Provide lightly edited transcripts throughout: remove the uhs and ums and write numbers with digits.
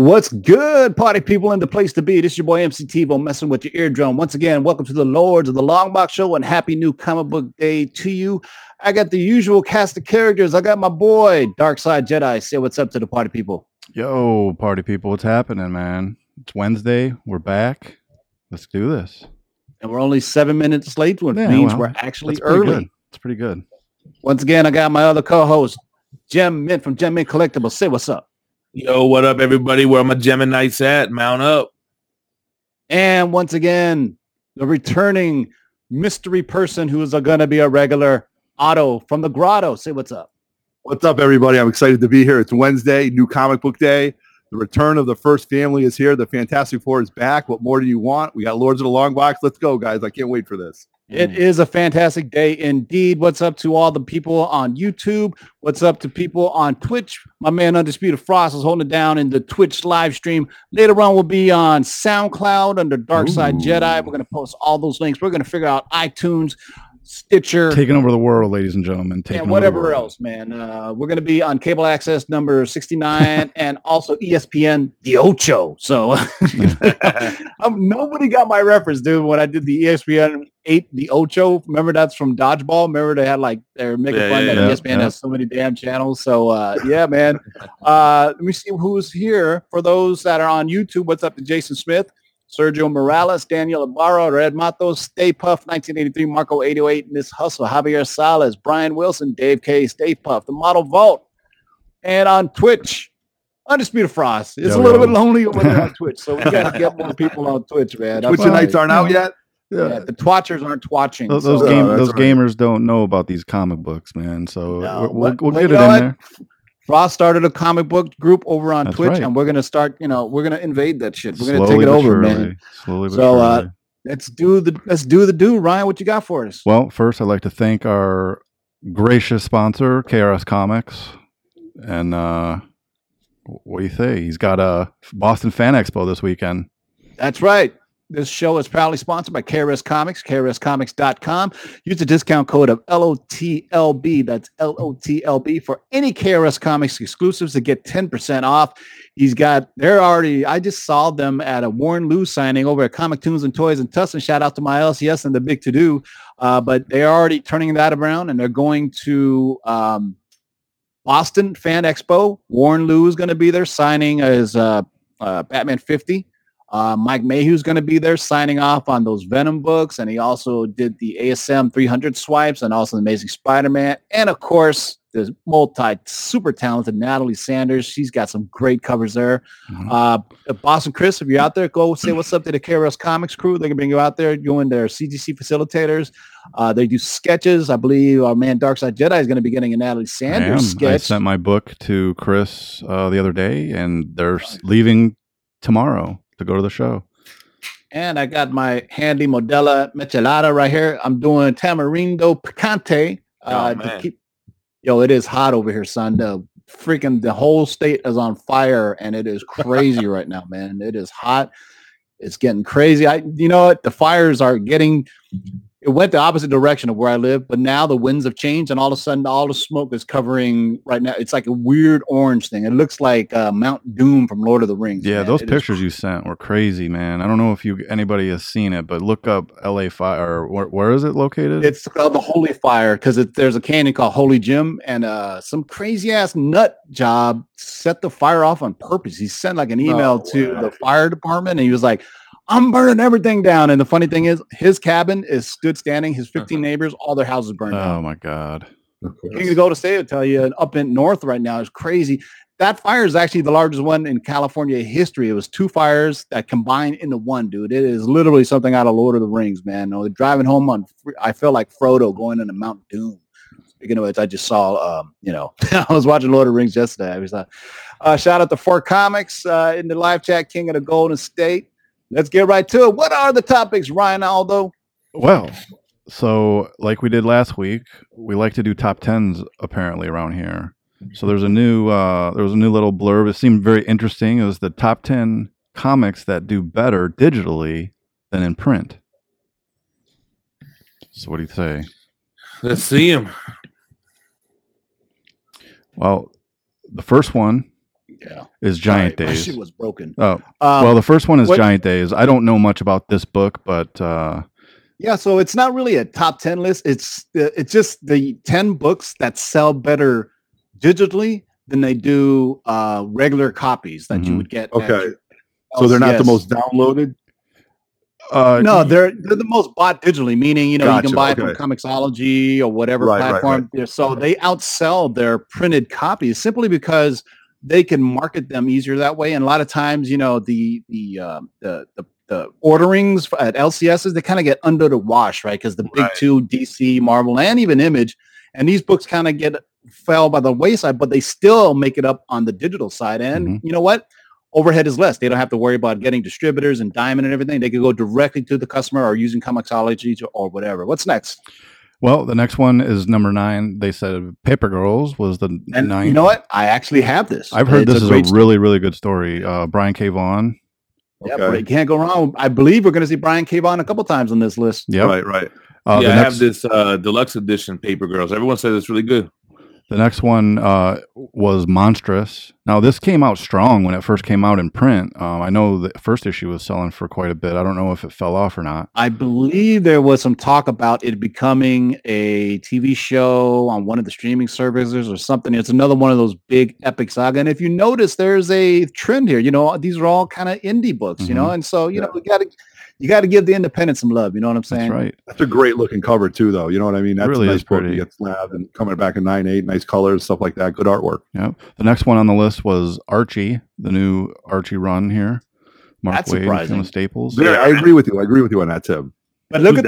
What's good, party people, and the place to be? This is your boy MC TiVo messing with your eardrum. Once again, welcome to the Lords of the Long Box Show and happy new comic book day to you. I got the usual cast of characters. I got my boy, Dark Side Jedi. Say what's up to the party people. Yo, party people, what's happening, man? It's Wednesday. We're back. Let's do this. And we're only 7 minutes late, which means we're actually early. It's pretty good. Once again, I got my other co-host, Jem Mint from Jem Mint Collectibles. Say what's up. Yo, what up, everybody? Where are my Geminites at? Mount up. And once again, the returning mystery person who is going to be a regular, Otto from the Grotto. Say what's up. What's up, everybody? I'm excited to be here. It's Wednesday, new comic book day. The return of the first family is here. The Fantastic Four is back. What more do you want? We got Lords of the Long Box. Let's go, guys. I can't wait for this. It is a fantastic day indeed. What's up to all the people on YouTube? What's up to people on Twitch? My man Undisputed Frost is holding it down in the Twitch live stream. Later on, we'll be on SoundCloud under Dark Side Jedi. We're going to post all those links. We're going to figure out iTunes, Stitcher. Taking over the world, ladies and gentlemen. And whatever else, man. We're going to be on cable access number 69 and also ESPN, the Ocho. So nobody got my reference, dude, when I did the ESPN 8, the Ocho. Remember, that's from Dodgeball. Remember, they had like, they're making fun that ESPN has so many damn channels. So, yeah, man. Let me see who's here. For those that are on YouTube, what's up to Jason Smith? Sergio Morales, Daniel Ibarra, Red Matos, Stay Puff, 1983, Marco 808, Miss Hustle, Javier Salas, Brian Wilson, Dave K, Stay Puff, The Model Vault. And on Twitch, Undisputed Frost. It's a little bit lonely over there on Twitch, so we got to get more people on Twitch, man. Twitch nights aren't out yet? Yeah, the Twatchers aren't watching. Those gamers don't know about these comic books, man, so we'll get it in there. Ross started a comic book group over on Twitch, and we're going to start, we're going to invade that shit. We're going to take it over, man. Let's do the do. Ryan, what you got for us? Well, first, I'd like to thank our gracious sponsor, KRS Comics. And what do you say? He's got a Boston Fan Expo this weekend. That's right. This show is proudly sponsored by KRS Comics, krscomics.com. Use the discount code of LOTLB, that's LOTLB, for any KRS Comics exclusives to get 10% off. I just saw them at a Warren Louie signing over at Comic Tunes and Toys and Tustin. Shout out to my LCS and the Big To Do. But they're already turning that around, and they're going to Boston Fan Expo. Warren Louie is going to be there signing his Batman 50. Mike Mayhew's going to be there signing off on those Venom books, and he also did the ASM 300 swipes and also the Amazing Spider-Man. And, of course, the multi-super talented Natalie Sanders. She's got some great covers there. Boston Chris, if you're out there, go say what's up to the KRS Comics crew. They can bring you out there. You're in their CGC facilitators. They do sketches. I believe our man Dark Side Jedi is going to be getting a Natalie Sanders sketch. I sent my book to Chris the other day, and they're leaving tomorrow to go to the show. And I got my handy Modella Michelada right here. I'm doing Tamarindo Picante. It is hot over here, son. The whole state is on fire, and it is crazy right now, man. It is hot. It's getting crazy. The fires are getting... It went the opposite direction of where I live, but now the winds have changed, and all of a sudden, all the smoke is covering right now. It's like a weird orange thing. It looks like Mount Doom from Lord of the Rings. Yeah, man. Those pictures you sent were crazy, man. I don't know if anybody has seen it, but look up LA Fire. Where is it located? It's called the Holy Fire because there's a canyon called Holy Jim, and some crazy-ass nut job set the fire off on purpose. He sent like an email to the fire department, and he was like, I'm burning everything down. And the funny thing is, his cabin is stood standing. His 15 neighbors, all their houses burned down. Oh, my God. You can go to state, I'll tell you, and up in north right now is crazy. That fire is actually the largest one in California history. It was two fires that combined into one, dude. It is literally something out of Lord of the Rings, man. Driving home I feel like Frodo going into Mount Doom. Speaking of which, I just saw, I was watching Lord of the Rings yesterday. I was shout out to 4Comics in the live chat, King of the Golden State. Let's get right to it. What are the topics, Ryan Aldo? Well, so like we did last week, we like to do top tens apparently around here. So there's a new little blurb. It seemed very interesting. It was the top 10 comics that do better digitally than in print. So what do you say? Let's see them. Well, the first one Yeah. Is Giant Days. My shit was broken. Oh. Well, the first one is Giant Days. I don't know much about this book, but yeah, so it's not really a top 10 list. It's just the 10 books that sell better digitally than they do regular copies that you would get. Okay. So they're not the most downloaded? No, they're the most bought digitally, meaning, you know, you can buy it from Comixology or whatever platform. Right. So they outsell their printed copies simply because they can market them easier that way. And a lot of times, you know, the orderings at LCSs, they kind of get under the wash, right? Because the big two, DC, Marvel, and even Image, and these books kind of fell by the wayside, but they still make it up on the digital side. And you know what? Overhead is less. They don't have to worry about getting distributors and Diamond and everything. They can go directly to the customer or using Comixology or whatever. What's next? Well, the next one is number 9. They said Paper Girls was the 9th. You know what? I actually have this. I've heard this is a really, really good story. Brian K. Vaughan. Yeah, but you can't go wrong. I believe we're going to see Brian K. Vaughan a couple times on this list. Yeah, right. Yeah, I have this deluxe edition Paper Girls. Everyone says it's really good. The next one was Monstrous. Now, this came out strong when it first came out in print. I know the first issue was selling for quite a bit. I don't know if it fell off or not. I believe there was some talk about it becoming a TV show on one of the streaming services or something. It's another one of those big epic saga. And if you notice, there's a trend here. You know, these are all kind of indie books, you know? And so, you know, we got to... You got to give the independent some love. You know what I'm saying? That's right. That's a great looking cover too, though. You know what I mean? That's really a nice book. You get slabbed and coming back in 9/8, nice colors, stuff like that. Good artwork. Yeah. The next one on the list was Archie, the new Archie run here. Mark Wade and Fiona Staples. Yeah, I agree with you. I agree with you on that, Tim. But look at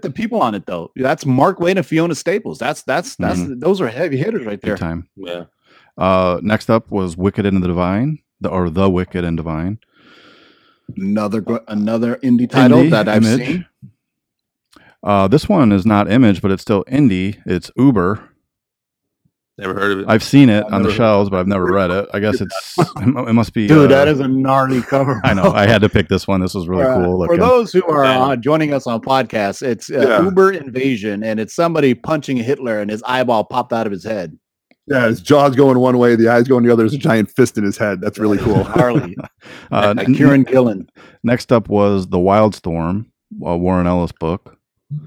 the people on it though. That's Mark Wade and Fiona Staples. That's those are heavy hitters right there. Good time. Yeah. Next up was Wicked and the Divine, the Wicked and Divine. Another indie title that I've seen. This one is not Image, but it's still indie. It's Uber. Never heard of it. I've seen it on the shelves, but I've never read it. I guess it must be. Dude, that is a gnarly cover. I know. I had to pick this one. This was really cool looking. For those who are joining us on podcasts, it's Uber Invasion, and it's somebody punching Hitler, and his eyeball popped out of his head. Yeah, his jaw's going one way, the eyes going the other. There's a giant fist in his head. That's really cool. Harley. Kieran Gillen. Next up was The Wildstorm, a Warren Ellis book.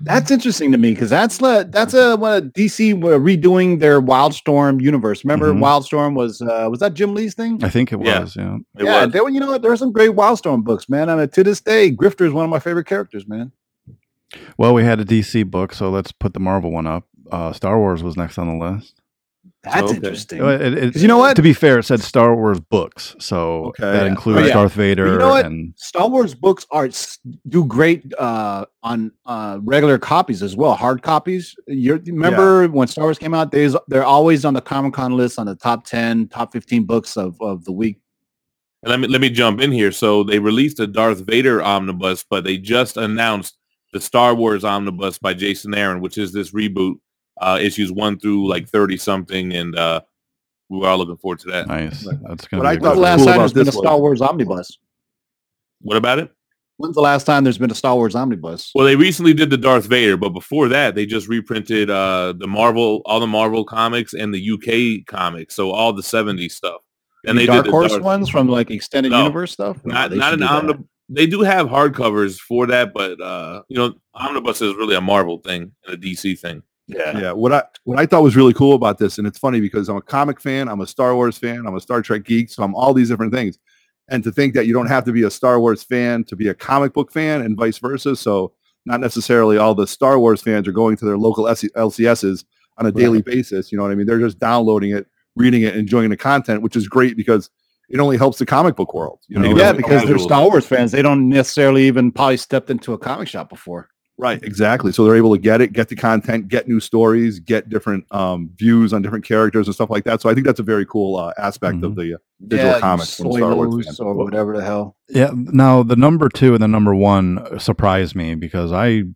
That's interesting to me because that's DC were redoing their Wildstorm universe. Remember, Wildstorm was that Jim Lee's thing? I think it was. Yeah, it was. They were. You know what? There are some great Wildstorm books, man. I mean, to this day, Grifter is one of my favorite characters, man. Well, we had a DC book, so let's put the Marvel one up. Star Wars was next on the list. That's interesting. You know what? To be fair, it said Star Wars books, so that includes Darth Vader. But you know what? And Star Wars books do great on regular copies as well, hard copies. Remember when Star Wars came out? They're always on the Comic-Con list on the top 10, top 15 books of the week. And let me jump in here. So they released a Darth Vader omnibus, but they just announced the Star Wars omnibus by Jason Aaron, which is this reboot. Issues 1 through like 30-something, and we were all looking forward to that. Nice. That's going to be cool. Last time there's been a Star Wars omnibus. What about it? When's the last time there's been a Star Wars omnibus? Well, they recently did the Darth Vader, but before that, they just reprinted all the Marvel comics and the UK comics, so all the 70s stuff. And they did the Dark Horse ones from like extended universe stuff. Not an omnibus. They do have hardcovers for that, but you know, omnibus is really a Marvel thing and a DC thing. Yeah. What I thought was really cool about this, and it's funny because I'm a comic fan, I'm a Star Wars fan, I'm a Star Trek geek, so I'm all these different things. And to think that you don't have to be a Star Wars fan to be a comic book fan and vice versa. So not necessarily all the Star Wars fans are going to their local LCSs on a daily basis. You know what I mean? They're just downloading it, reading it, enjoying the content, which is great because it only helps the comic book world. You know? Yeah, because they're Star Wars fans. They don't necessarily even probably stepped into a comic shop before. Right, exactly. So they're able to get the content, get new stories, get different views on different characters and stuff like that. So I think that's a very cool aspect of the digital comics from Star Wars or whatever the hell. Yeah. Now the number 2 and the number 1 surprised me because I'm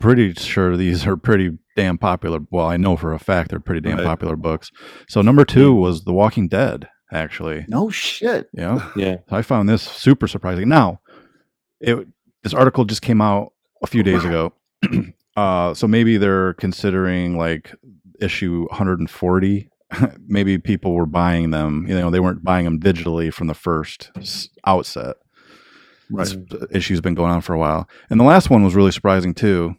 pretty sure these are pretty damn popular. Well, I know for a fact they're pretty damn popular books. So number 2 was The Walking Dead. Actually, no shit. Yeah, yeah. I found this super surprising. Now, this article just came out a few days ago. So maybe they're considering like issue 140 maybe people were buying them. You know, they weren't buying them digitally from the first outset. Right. This issue's been going on for a while. And the last one was really surprising too.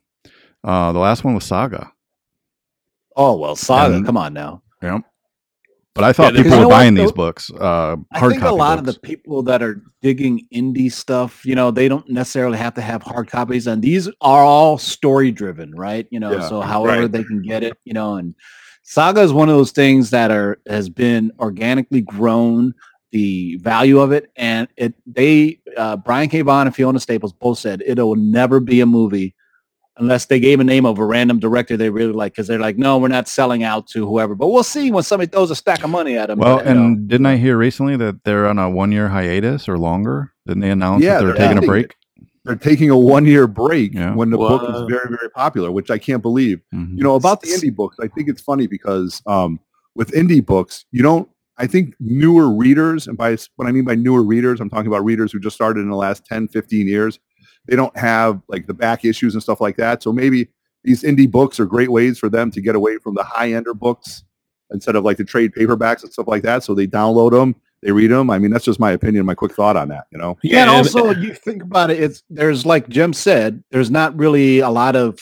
The last one was Saga. Oh, well, Saga, come on now. Yeah. But I thought people were buying these books. Hard copy. I think a lot of the people that are digging indie stuff, you know, they don't necessarily have to have hard copies, and these are all story driven, right? You know, so however they can get it, you know, and Saga is one of those things that has been organically grown, the value of it, and Brian K. Vaughan and Fiona Staples both said it'll never be a movie unless they gave a name of a random director they really like, because they're like, no, we're not selling out to whoever, but we'll see when somebody throws a stack of money at them. Well, and didn't I hear recently that they're on a 1-year hiatus or longer? Didn't they announce that they're taking a break? They're taking a 1-year break when the book is very, very popular, which I can't believe. Mm-hmm. You know, about the indie books, I think it's funny because with indie books, I think newer readers, and by what I mean by newer readers, I'm talking about readers who just started in the last 10, 15 years. They don't have like the back issues and stuff like that. So maybe these indie books are great ways for them to get away from the high-ender books instead of like the trade paperbacks and stuff like that. So they download them. They read them. I mean, that's just my opinion, my quick thought on that, you know? Yeah, and also, you think about it, there's, like Jem said, there's not really a lot of,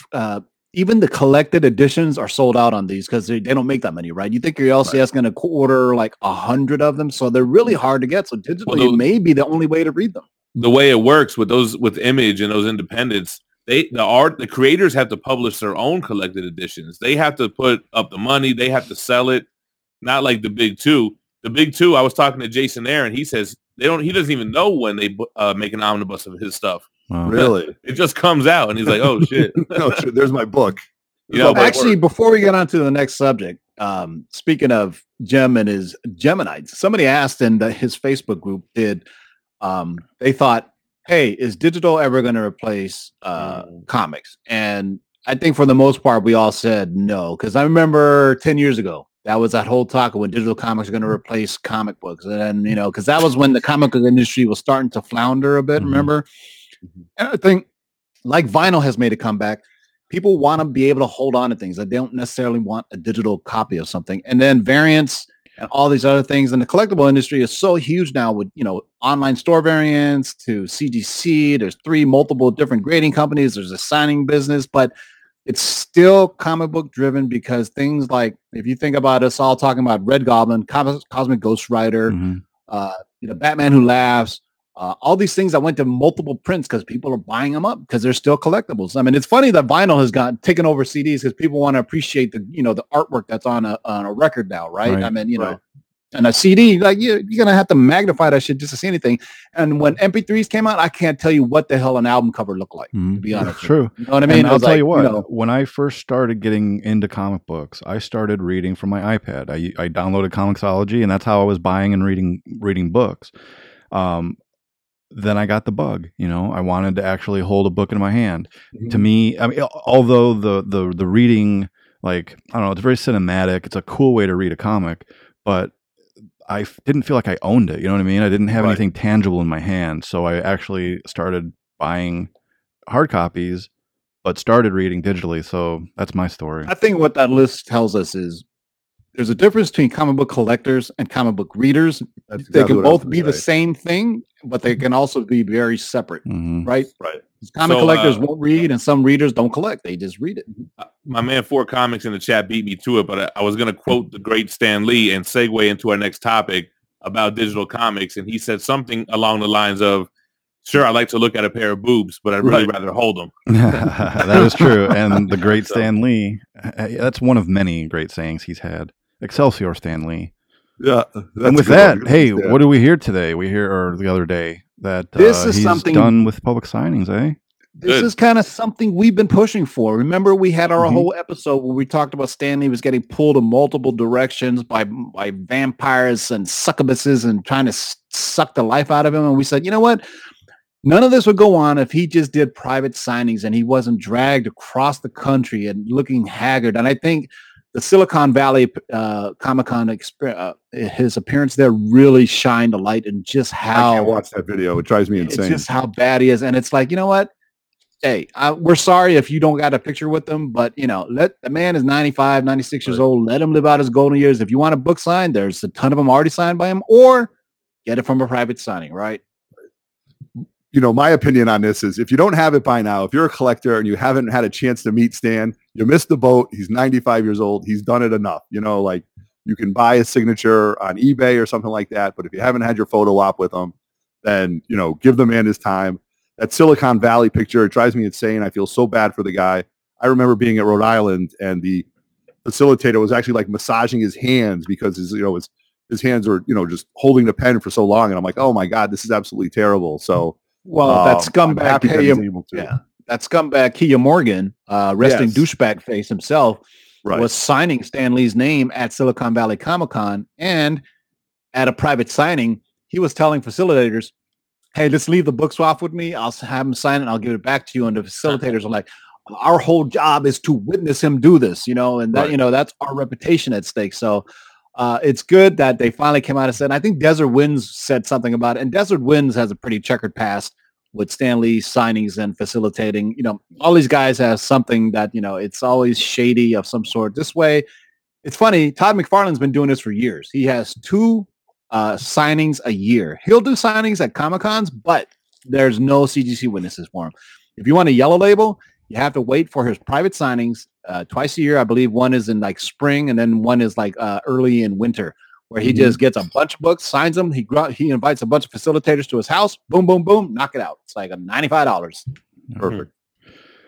even the collected editions are sold out on these because they don't make that many, right? You think your LCS is going to order like 100 of them, so they're really hard to get. So digitally, it may be the only way to read them. The way it works with those, with Image and those independents, the creators have to publish their own collected editions. They have to put up the money. They have to sell it. Not like the big two. The big two, I was talking to Jason Aaron. He says he doesn't even know when they make an omnibus of his stuff. Wow. Really? It just comes out, and he's like, oh, shit. Oh, shit. There's my book. Actually, before we get on to the next subject, speaking of Jem and his Geminites, somebody asked in his Facebook group, they thought, hey, is digital ever going to replace comics? And I think for the most part, we all said no, because I remember 10 years ago, that was that whole talk of when digital comics are going to replace comic books. And then, you know, because that was when the comic book industry was starting to flounder a bit, remember? Mm-hmm. And I think, like vinyl has made a comeback, people want to be able to hold on to things. They don't necessarily want a digital copy of something. And then variants and all these other things. And the collectible industry is so huge now with, you know, online store variants to CGC. There's 3 multiple different grading companies. There's a signing business, but it's still comic book driven, because things like, if you think about us all talking about Red Goblin, Cosmic Ghost Rider, you know, Batman Who Laughs, all these things that went to multiple prints because people are buying them up because they're still collectibles. I mean, it's funny that vinyl has taken over CDs because people want to appreciate the artwork that's on a record now, right? I mean, you know, and a CD, like you're gonna have to magnify that shit just to see anything. And when MP3s came out, I can't tell you what the hell an album cover looked like. To be honest, true. You know what I mean? And I'll tell you what. You know, when I first started getting into comic books, I started reading from my iPad. I downloaded Comixology, and that's how I was buying and reading books. Then I got the bug, you know, I wanted to actually hold a book in my hand. Mm-hmm. To me, I mean, although the reading, like, I don't know, it's very cinematic. It's a cool way to read a comic, but I didn't feel like I owned it. You know what I mean? I didn't have anything tangible in my hand. So I actually started buying hard copies, but started reading digitally. So that's my story. I think what that list tells us is there's a difference between comic book collectors and comic book readers. They can both be the same thing, but they can also be very separate, right? Right. Comic collectors won't read, and some readers don't collect. They just read it. My man, 4 Comics in the chat beat me to it, but I was going to quote the great Stan Lee and segue into our next topic about digital comics. And he said something along the lines of, sure, I like to look at a pair of boobs, but I'd really rather hold them. That is true. And the great Stan Lee, that's one of many great sayings he's had. Excelsior Stan Lee. Yeah. And with that, hey, what do we hear today? We hear, or the other day, that this is he's something done with public signings, eh? This is kind of something we've been pushing for. Remember, we had our whole episode where we talked about Stan Lee was getting pulled in multiple directions by vampires and succubuses and trying to suck the life out of him. And we said, you know what? None of this would go on if he just did private signings and he wasn't dragged across the country and looking haggard. And I think the Silicon Valley Comic-Con, his appearance there really shined a light in just how... I can't watch that video. It drives me insane. It's just how bad he is. And it's like, you know what? Hey, we're sorry if you don't got a picture with them, but you know, let the man is 95, 96 years old. Let him live out his golden years. If you want a book signed, there's a ton of them already signed by him, or get it from a private signing, right? You know, my opinion on this is if you don't have it by now, if you're a collector and you haven't had a chance to meet Stan, you missed the boat. He's 95 years old. He's done it enough. You know, like you can buy a signature on eBay or something like that. But if you haven't had your photo op with him, then, you know, give the man his time. That Silicon Valley picture, it drives me insane. I feel so bad for the guy. I remember being at Rhode Island and the facilitator was actually like massaging his hands because his, you know, his hands were, you know, just holding the pen for so long. And I'm like, oh my God, this is absolutely terrible. So, well, that scumbag, that scumbag Kia Morgan, resting douchebag face himself, was signing Stan Lee's name at Silicon Valley Comic-Con, and at a private signing, he was telling facilitators, hey, just leave the books off with me. I'll have him sign it. I'll give it back to you. And the facilitators are like, our whole job is to witness him do this, you know, and that, you know, that's our reputation at stake. So it's good that they finally came out and said, and I think Desert Winds said something about it. And Desert Winds has a pretty checkered past with Stan Lee signings and facilitating, you know, all these guys have something that, you know, it's always shady of some sort this way. It's funny. Todd McFarlane's been doing this for years. He has two signings a year. He'll do signings at Comic-Cons, but there's no CGC witnesses for him. If you want a yellow label, you have to wait for his private signings twice a year. I believe one is in like spring, and then one is like early in winter, where he just gets a bunch of books, signs them. He invites a bunch of facilitators to his house. Boom, boom, boom. Knock it out. It's like a $95. Perfect.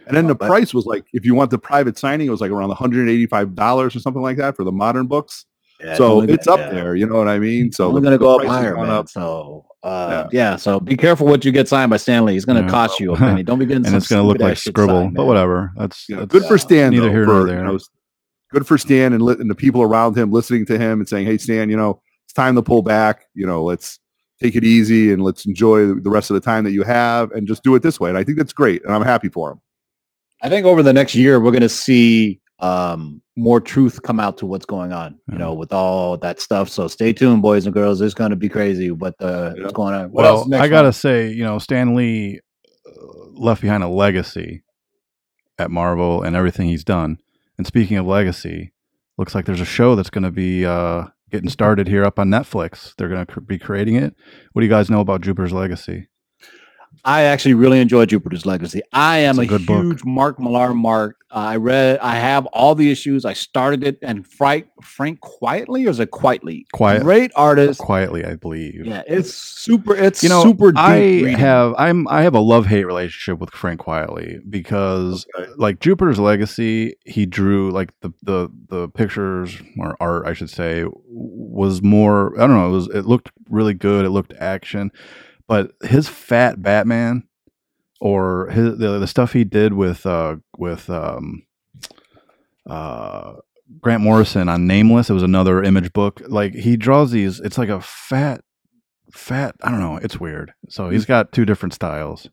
And then the price was like, if you want the private signing, it was like around $185 or something like that for the modern books. Yeah, so it's up there, you know what I mean? So we're going to go up higher, man. So, so be careful what you get signed by Stan Lee. It's going to cost you a penny. Don't be getting and it's going to look like scribble, signed, but whatever. That's good for Stan. Neither here nor there. You know, good for Stan and the people around him listening to him and saying, hey, Stan, you know, it's time to pull back. You know, let's take it easy and let's enjoy the rest of the time that you have and just do it this way. And I think that's great. And I'm happy for him. I think over the next year, we're going to see more truth come out to what's going on, you know, with all that stuff. So stay tuned, boys and girls. It's going to be crazy what what's going on. What else next? I got to say, you know, Stan Lee left behind a legacy at Marvel and everything he's done. And speaking of legacy, looks like there's a show that's going to be getting started here up on Netflix. They're going to be creating it. What do you guys know about Jupiter's Legacy? I actually really enjoy Jupiter's Legacy. I am a huge book. Mark Millar mark. I have all the issues. I started it, and Frank Quitely, or is it Quitely? Great artist. Quitely, I believe. Yeah, it's super. It's, you know, super deep. I have a love-hate relationship with Frank Quitely because like Jupiter's Legacy, he drew like the pictures or art, I should say, was more, I don't know, it looked really good. It looked action. But his fat Batman, or the stuff he did with Grant Morrison on Nameless, it was another Image book. Like he draws these, it's like a fat. I don't know. It's weird. So he's got two different styles.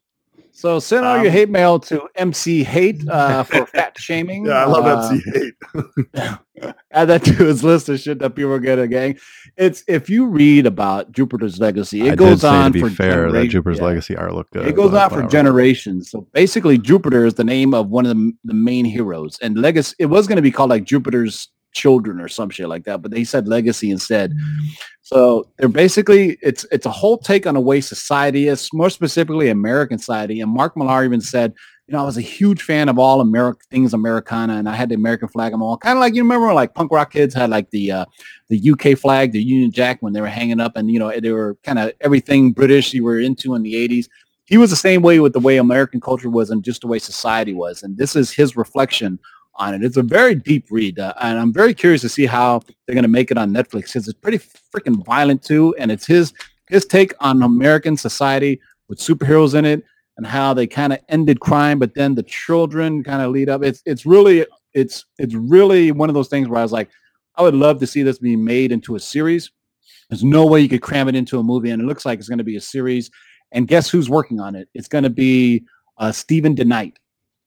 So send all your hate mail to MC Hate for fat shaming. Yeah, I love MC Hate. Add that to his list of shit that people are getting, gang. It's, if you read about Jupiter's Legacy, it goes on for fair that Jupiter's Legacy art looked good. It goes on for generations. So basically, Jupiter is the name of one of the main heroes, and Legacy. It was going to be called like Jupiter's Children or some shit like that, but they said Legacy instead. So they're basically, it's a whole take on the way society is, more specifically American society. And Mark Millar even said, you know, I was a huge fan of all American things, Americana, and I had the American flag on all. Kind of like, you remember, like punk rock kids had like the UK flag, the Union Jack, when they were hanging up, and you know, they were kind of everything British you were into in the 80s. He was the same way with the way American culture was and just the way society was, and this is his reflection on it. It's a very deep read, and I'm very curious to see how they're going to make it on Netflix, because it's pretty freaking violent too, and it's his take on American society with superheroes in it, and how they kind of ended crime, but then the children kind of lead up. It's really one of those things where I was like, I would love to see this be made into a series. There's no way you could cram it into a movie, and it looks like it's going to be a series. And guess who's working on it? It's going to be Stephen DeKnight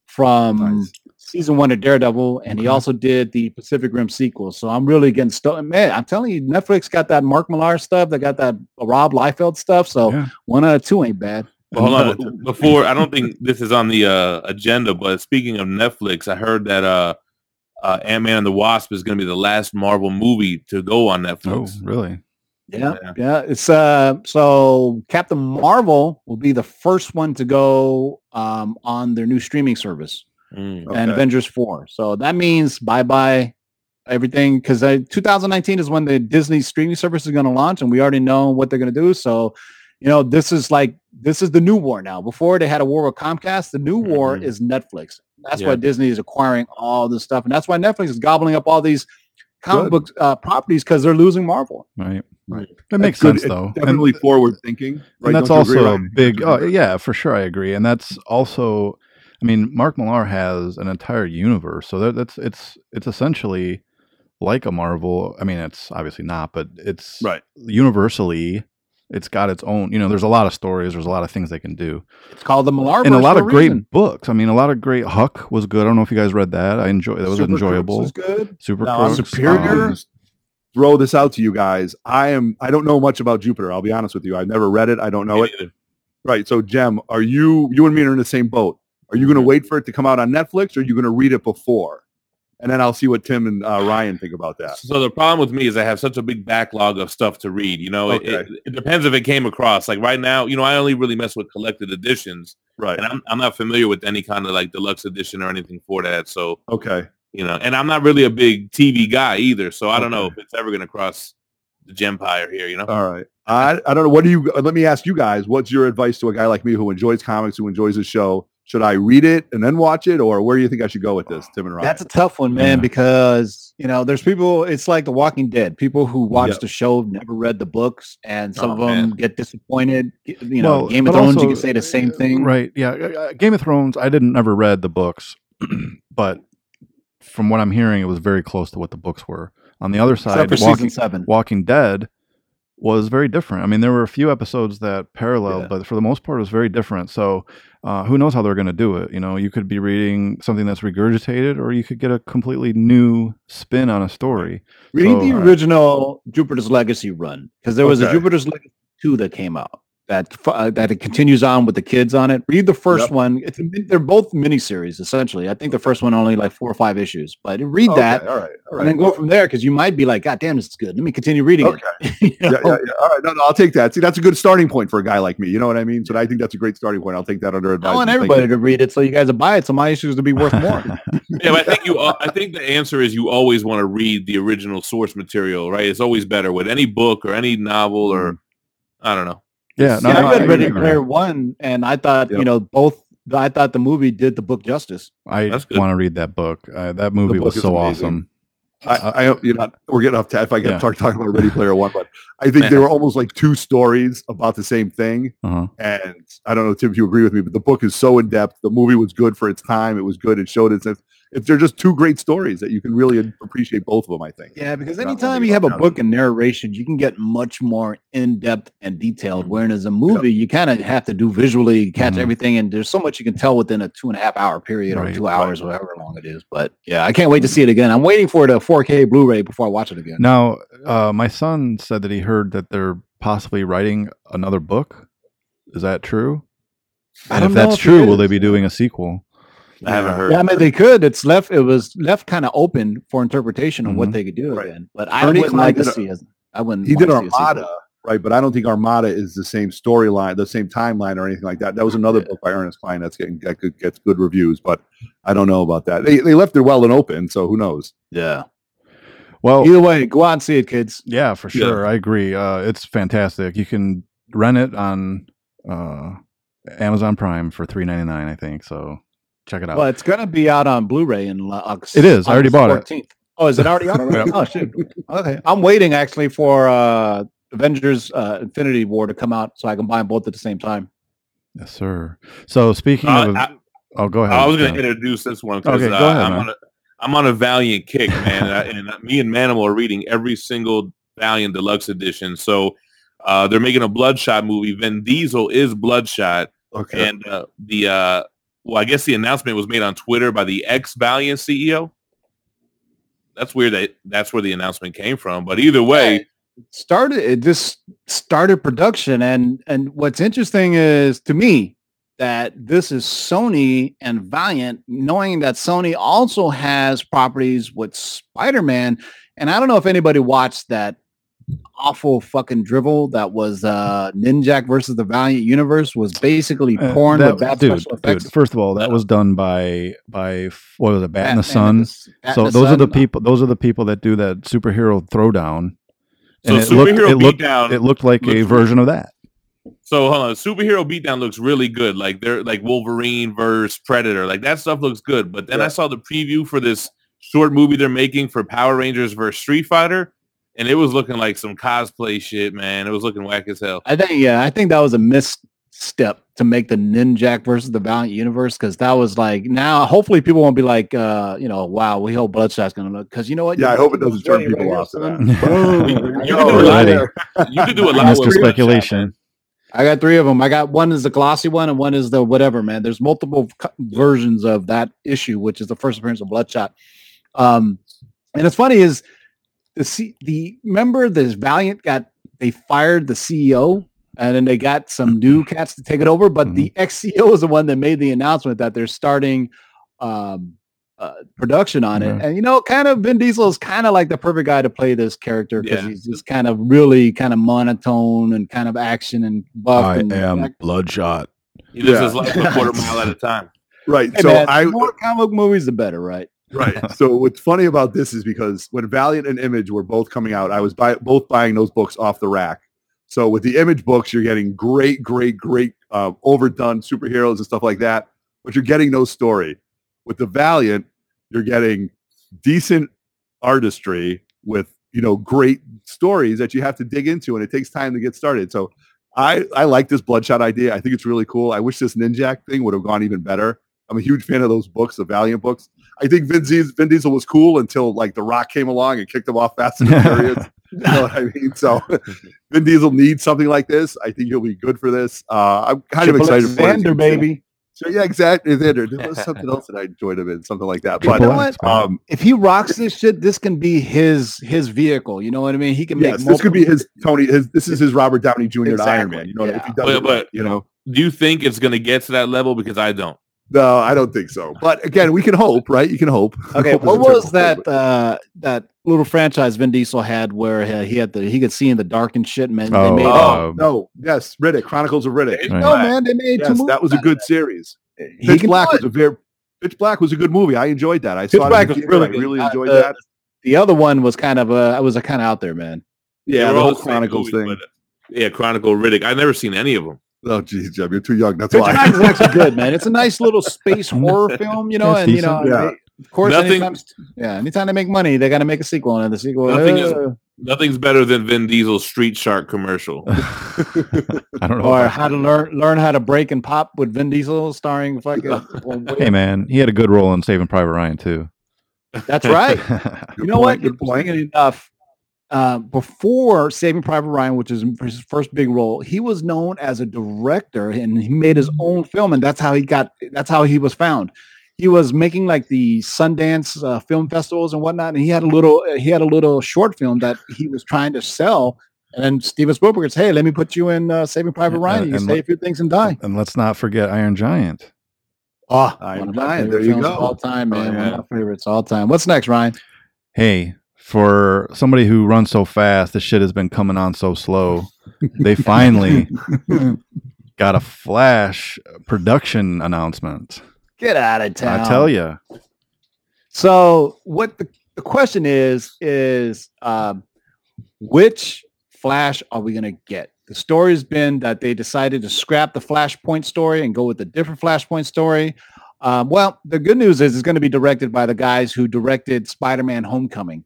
from season 1 of Daredevil, and he also did the Pacific Rim sequel. So I'm really getting stuck. Man, I'm telling you, Netflix got that Mark Millar stuff. They got that Rob Liefeld stuff. So one out of two ain't bad. Well, hold on. Before, I don't think this is on the agenda, but speaking of Netflix, I heard that Ant-Man and the Wasp is going to be the last Marvel movie to go on Netflix. Oh, really? Yeah. It's so Captain Marvel will be the first one to go on their new streaming service, and Avengers 4. So that means bye-bye everything, because 2019 is when the Disney streaming service is going to launch, and we already know what they're going to do. So, you know, this is the new war now. Before, they had a war with Comcast. The new war is Netflix. That's why Disney is acquiring all this stuff, and that's why Netflix is gobbling up all these comic book properties, because they're losing Marvel. Right. That makes sense, though. It's definitely forward thinking. Right? And that's also a big. Oh, yeah, for sure, I agree. And that's also, I mean, Mark Millar has an entire universe, so it's essentially like a Marvel. I mean, it's obviously not, but it's universally. It's got its own, you know, there's a lot of stories. There's a lot of things they can do. It's called the Millarverse. And a lot of great books. I mean, a lot of great. Huck was good. I don't know if you guys read that. That was enjoyable. Was good. Superior. Throw this out to you guys. I don't know much about Jupiter. I'll be honest with you. I've never read it. I don't know it. Right. So Jem, are you and me are in the same boat. Are you going to wait for it to come out on Netflix, or are you going to read it before? And then I'll see what Tim and Ryan think about that. So the problem with me is I have such a big backlog of stuff to read. You know, it depends if it came across. Like right now, you know, I only really mess with collected editions. Right. And I'm not familiar with any kind of like deluxe edition or anything for that. So, you know, and I'm not really a big TV guy either. So I don't know if it's ever going to cross the Gempire here, you know? All right. I don't know. Let me ask you guys, what's your advice to a guy like me who enjoys comics, who enjoys the show? Should I read it and then watch it, or where do you think I should go with this, Tim and Ryan? That's a tough one, man, because, you know, there's people, it's like The Walking Dead. People who watch the show never read the books, and some of them get disappointed. You know, Game of Thrones, also, you can say the same thing. Right, yeah. Game of Thrones, I never read the books, but from what I'm hearing, it was very close to what the books were. On the other side, Walking Dead was very different. I mean, there were a few episodes that paralleled, but for the most part, it was very different. So who knows how they're going to do it? You know, you could be reading something that's regurgitated, or you could get a completely new spin on a story. Read the original Jupiter's Legacy run, because there was a Jupiter's Legacy 2 that came out that it continues on with the kids on it. Read the first one. They're both miniseries, essentially. I think the first one only like 4 or 5 issues, but read that. All right. And then go from there, because you might be like, God damn, this is good. Let me continue reading it. Yeah. All right. No, I'll take that. See, that's a good starting point for a guy like me. You know what I mean? So I think that's a great starting point. I'll take that under advice. I want everybody to read it so you guys will buy it, so my issues will be worth more. Yeah, but I think the answer is you always want to read the original source material, right? It's always better with any book or any novel or I don't know. Yeah, I read Ready Player One, and I thought I thought the movie did the book justice. I want to read that book. That movie was so awesome. We're getting off track if I get talking about Ready Player One, but I think they were almost like 2 stories about the same thing. And I don't know, Tim, if you agree with me, but the book is so in depth. The movie was good for its time. It was good. It showed its. If they're just 2 great stories that you can really appreciate both of them, I think. Yeah, because anytime you have a book and narration, you can get much more in-depth and detailed. Whereas as a movie, you kind of have to do visually, catch everything, and there's so much you can tell within a 2.5-hour period or 2 hours, whatever long it is. But yeah, I can't wait to see it again. I'm waiting for the 4K Blu-ray before I watch it again. Now, my son said that he heard that they're possibly writing another book. Is that true? And if that's true, will they be doing a sequel? I haven't heard. Yeah, I mean, they could. It was left kind of open for interpretation on what they could do again. But I wouldn't like to see it. I wouldn't. He did Armada, right? But I don't think Armada is the same storyline, the same timeline, or anything like that. That was another book by Ernest Cline that gets good reviews, but I don't know about that. They left it well and open, so who knows? Yeah. Well, either way, go out and see it, kids. Yeah, for sure. I agree. It's fantastic. You can rent it on Amazon Prime for $3.99, I think. So. Check it out. Well, it's going to be out on Blu-ray in August. It is. I already bought 14th. It. Oh, is it already out? Oh, shit. Okay. I'm waiting, actually, for Avengers Infinity War to come out so I can buy them both at the same time. Yes, sir. So speaking of... go ahead. I was going to introduce this one because I'm on a Valiant kick, man. and me and Manimal are reading every single Valiant Deluxe Edition. So they're making a Bloodshot movie. Vin Diesel is Bloodshot. Okay. And well, I guess the announcement was made on Twitter by the ex-Valiant CEO. That's weird. That's where the announcement came from. But either way, It just started production, and what's interesting is to me that this is Sony and Valiant, knowing that Sony also has properties with Spider-Man. And I don't know if anybody watched that awful fucking drivel that was Ninjak versus the Valiant Universe, was basically porn with bad special effects. Dude, first of all, that was done by what was it, Bat in the Sun? So those are the people. Those are the people that do that superhero throwdown. So it looked like a version of that. So hold on, superhero beatdown looks really good. Like they're like Wolverine versus Predator. Like that stuff looks good. But then I saw the preview for this short movie they're making for Power Rangers versus Street Fighter, and it was looking like some cosplay shit, man. It was looking whack as hell. I think that was a misstep to make the Ninjak versus the Valiant Universe, because that was like, now hopefully people won't be like, wow, we hope Bloodshot's gonna look, because you know what? Yeah, I hope it doesn't turn people off. You could do a lot of speculation. I got three of them. I got one is the glossy one, and one is the whatever, man. There's multiple versions of that issue, which is the first appearance of Bloodshot. And it's funny is remember this Valiant they fired the CEO, and then they got some new cats to take it over. But the ex-CEO is the one that made the announcement that they're starting production on it. And, Vin Diesel is kind of like the perfect guy to play this character, because he's just kind of really kind of monotone and kind of action and buff. I am Bloodshot. He lives his life a quarter mile at a time. Right. Hey, so the more comic movies, the better, right? Right. So what's funny about this is because when Valiant and Image were both coming out, I was both buying those books off the rack. So with the Image books, you're getting great, overdone superheroes and stuff like that, but you're getting no story. With the Valiant, you're getting decent artistry with, great stories that you have to dig into, and it takes time to get started. So I like this Bloodshot idea. I think it's really cool. I wish this Ninjak thing would have gone even better. I'm a huge fan of those books, the Valiant books. I think Vin Diesel was cool until like The Rock came along and kicked him off Fast and Furious. You know what I mean? So Vin Diesel needs something like this. I think he'll be good for this. I'm kind of excited for Xander, baby. So yeah, exactly. Xander. There was something else that I enjoyed him in, something like that. But you know what? If he rocks this shit, this can be his vehicle. You know what I mean? He can make. This could be his Tony. This is his Robert Downey Jr. Exactly. Iron Man. You know, if he does, do you think it's going to get to that level? Because I don't. No, I don't think so. But again, we can hope, right? You can hope. Okay, hope what was that that little franchise Vin Diesel had where he had he could see in the dark and shit, man? Oh, they made Riddick, Chronicles of Riddick. Right. No, man, they made two movies. That was a good series. Pitch Black was a good movie. I enjoyed that. I really enjoyed that. The other one was kind of out there, man. Yeah, the whole Chronicles thing. Chronicle Riddick. I've never seen any of them. Oh, geez, Jem, you're too young. That's why. It's actually good, man. It's a nice little space horror film, That's and decent. Of course, anytime they make money, they got to make a sequel, and the sequel. Nothing's better than Vin Diesel's Street Shark commercial. I don't know. Or how to learn how to break and pop with Vin Diesel, starring fucking. Hey, man, he had a good role in Saving Private Ryan too. That's right. Good point. Before Saving Private Ryan, which is his first big role, he was known as a director, and he made his own film, and that's how he was found. He was making like the Sundance film festivals and whatnot, and he had a little short film that he was trying to sell. And then Steven Spielberg says, "Hey, let me put you in Saving Private Ryan. You say a few things and die." And let's not forget Iron Giant. Oh, Iron Giant! There you go. All time, man. One of my favorites all time. What's next, Ryan? Hey. For somebody who runs so fast, this shit has been coming on so slow. They finally got a Flash production announcement. Get out of town! I tell you. So, what the question is which Flash are we going to get? The story's been that they decided to scrap the Flashpoint story and go with a different Flashpoint story. The good news is it's going to be directed by the guys who directed Spider-Man: Homecoming.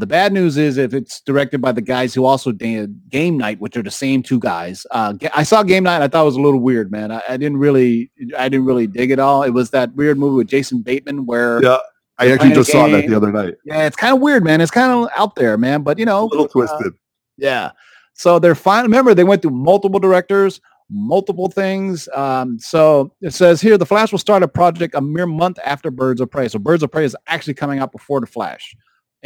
The bad news is if it's directed by the guys who also did Game Night, which are the same two guys. I saw Game Night and I thought it was a little weird, man. I didn't really dig it all. It was that weird movie with Jason Bateman where I actually just saw that the other night. Yeah, it's kind of weird, man. It's kind of out there, man. But a little twisted. Yeah. So they're fine. Remember, they went through multiple directors, multiple things. So it says here, the Flash will start a project a mere month after Birds of Prey. So Birds of Prey is actually coming out before the Flash.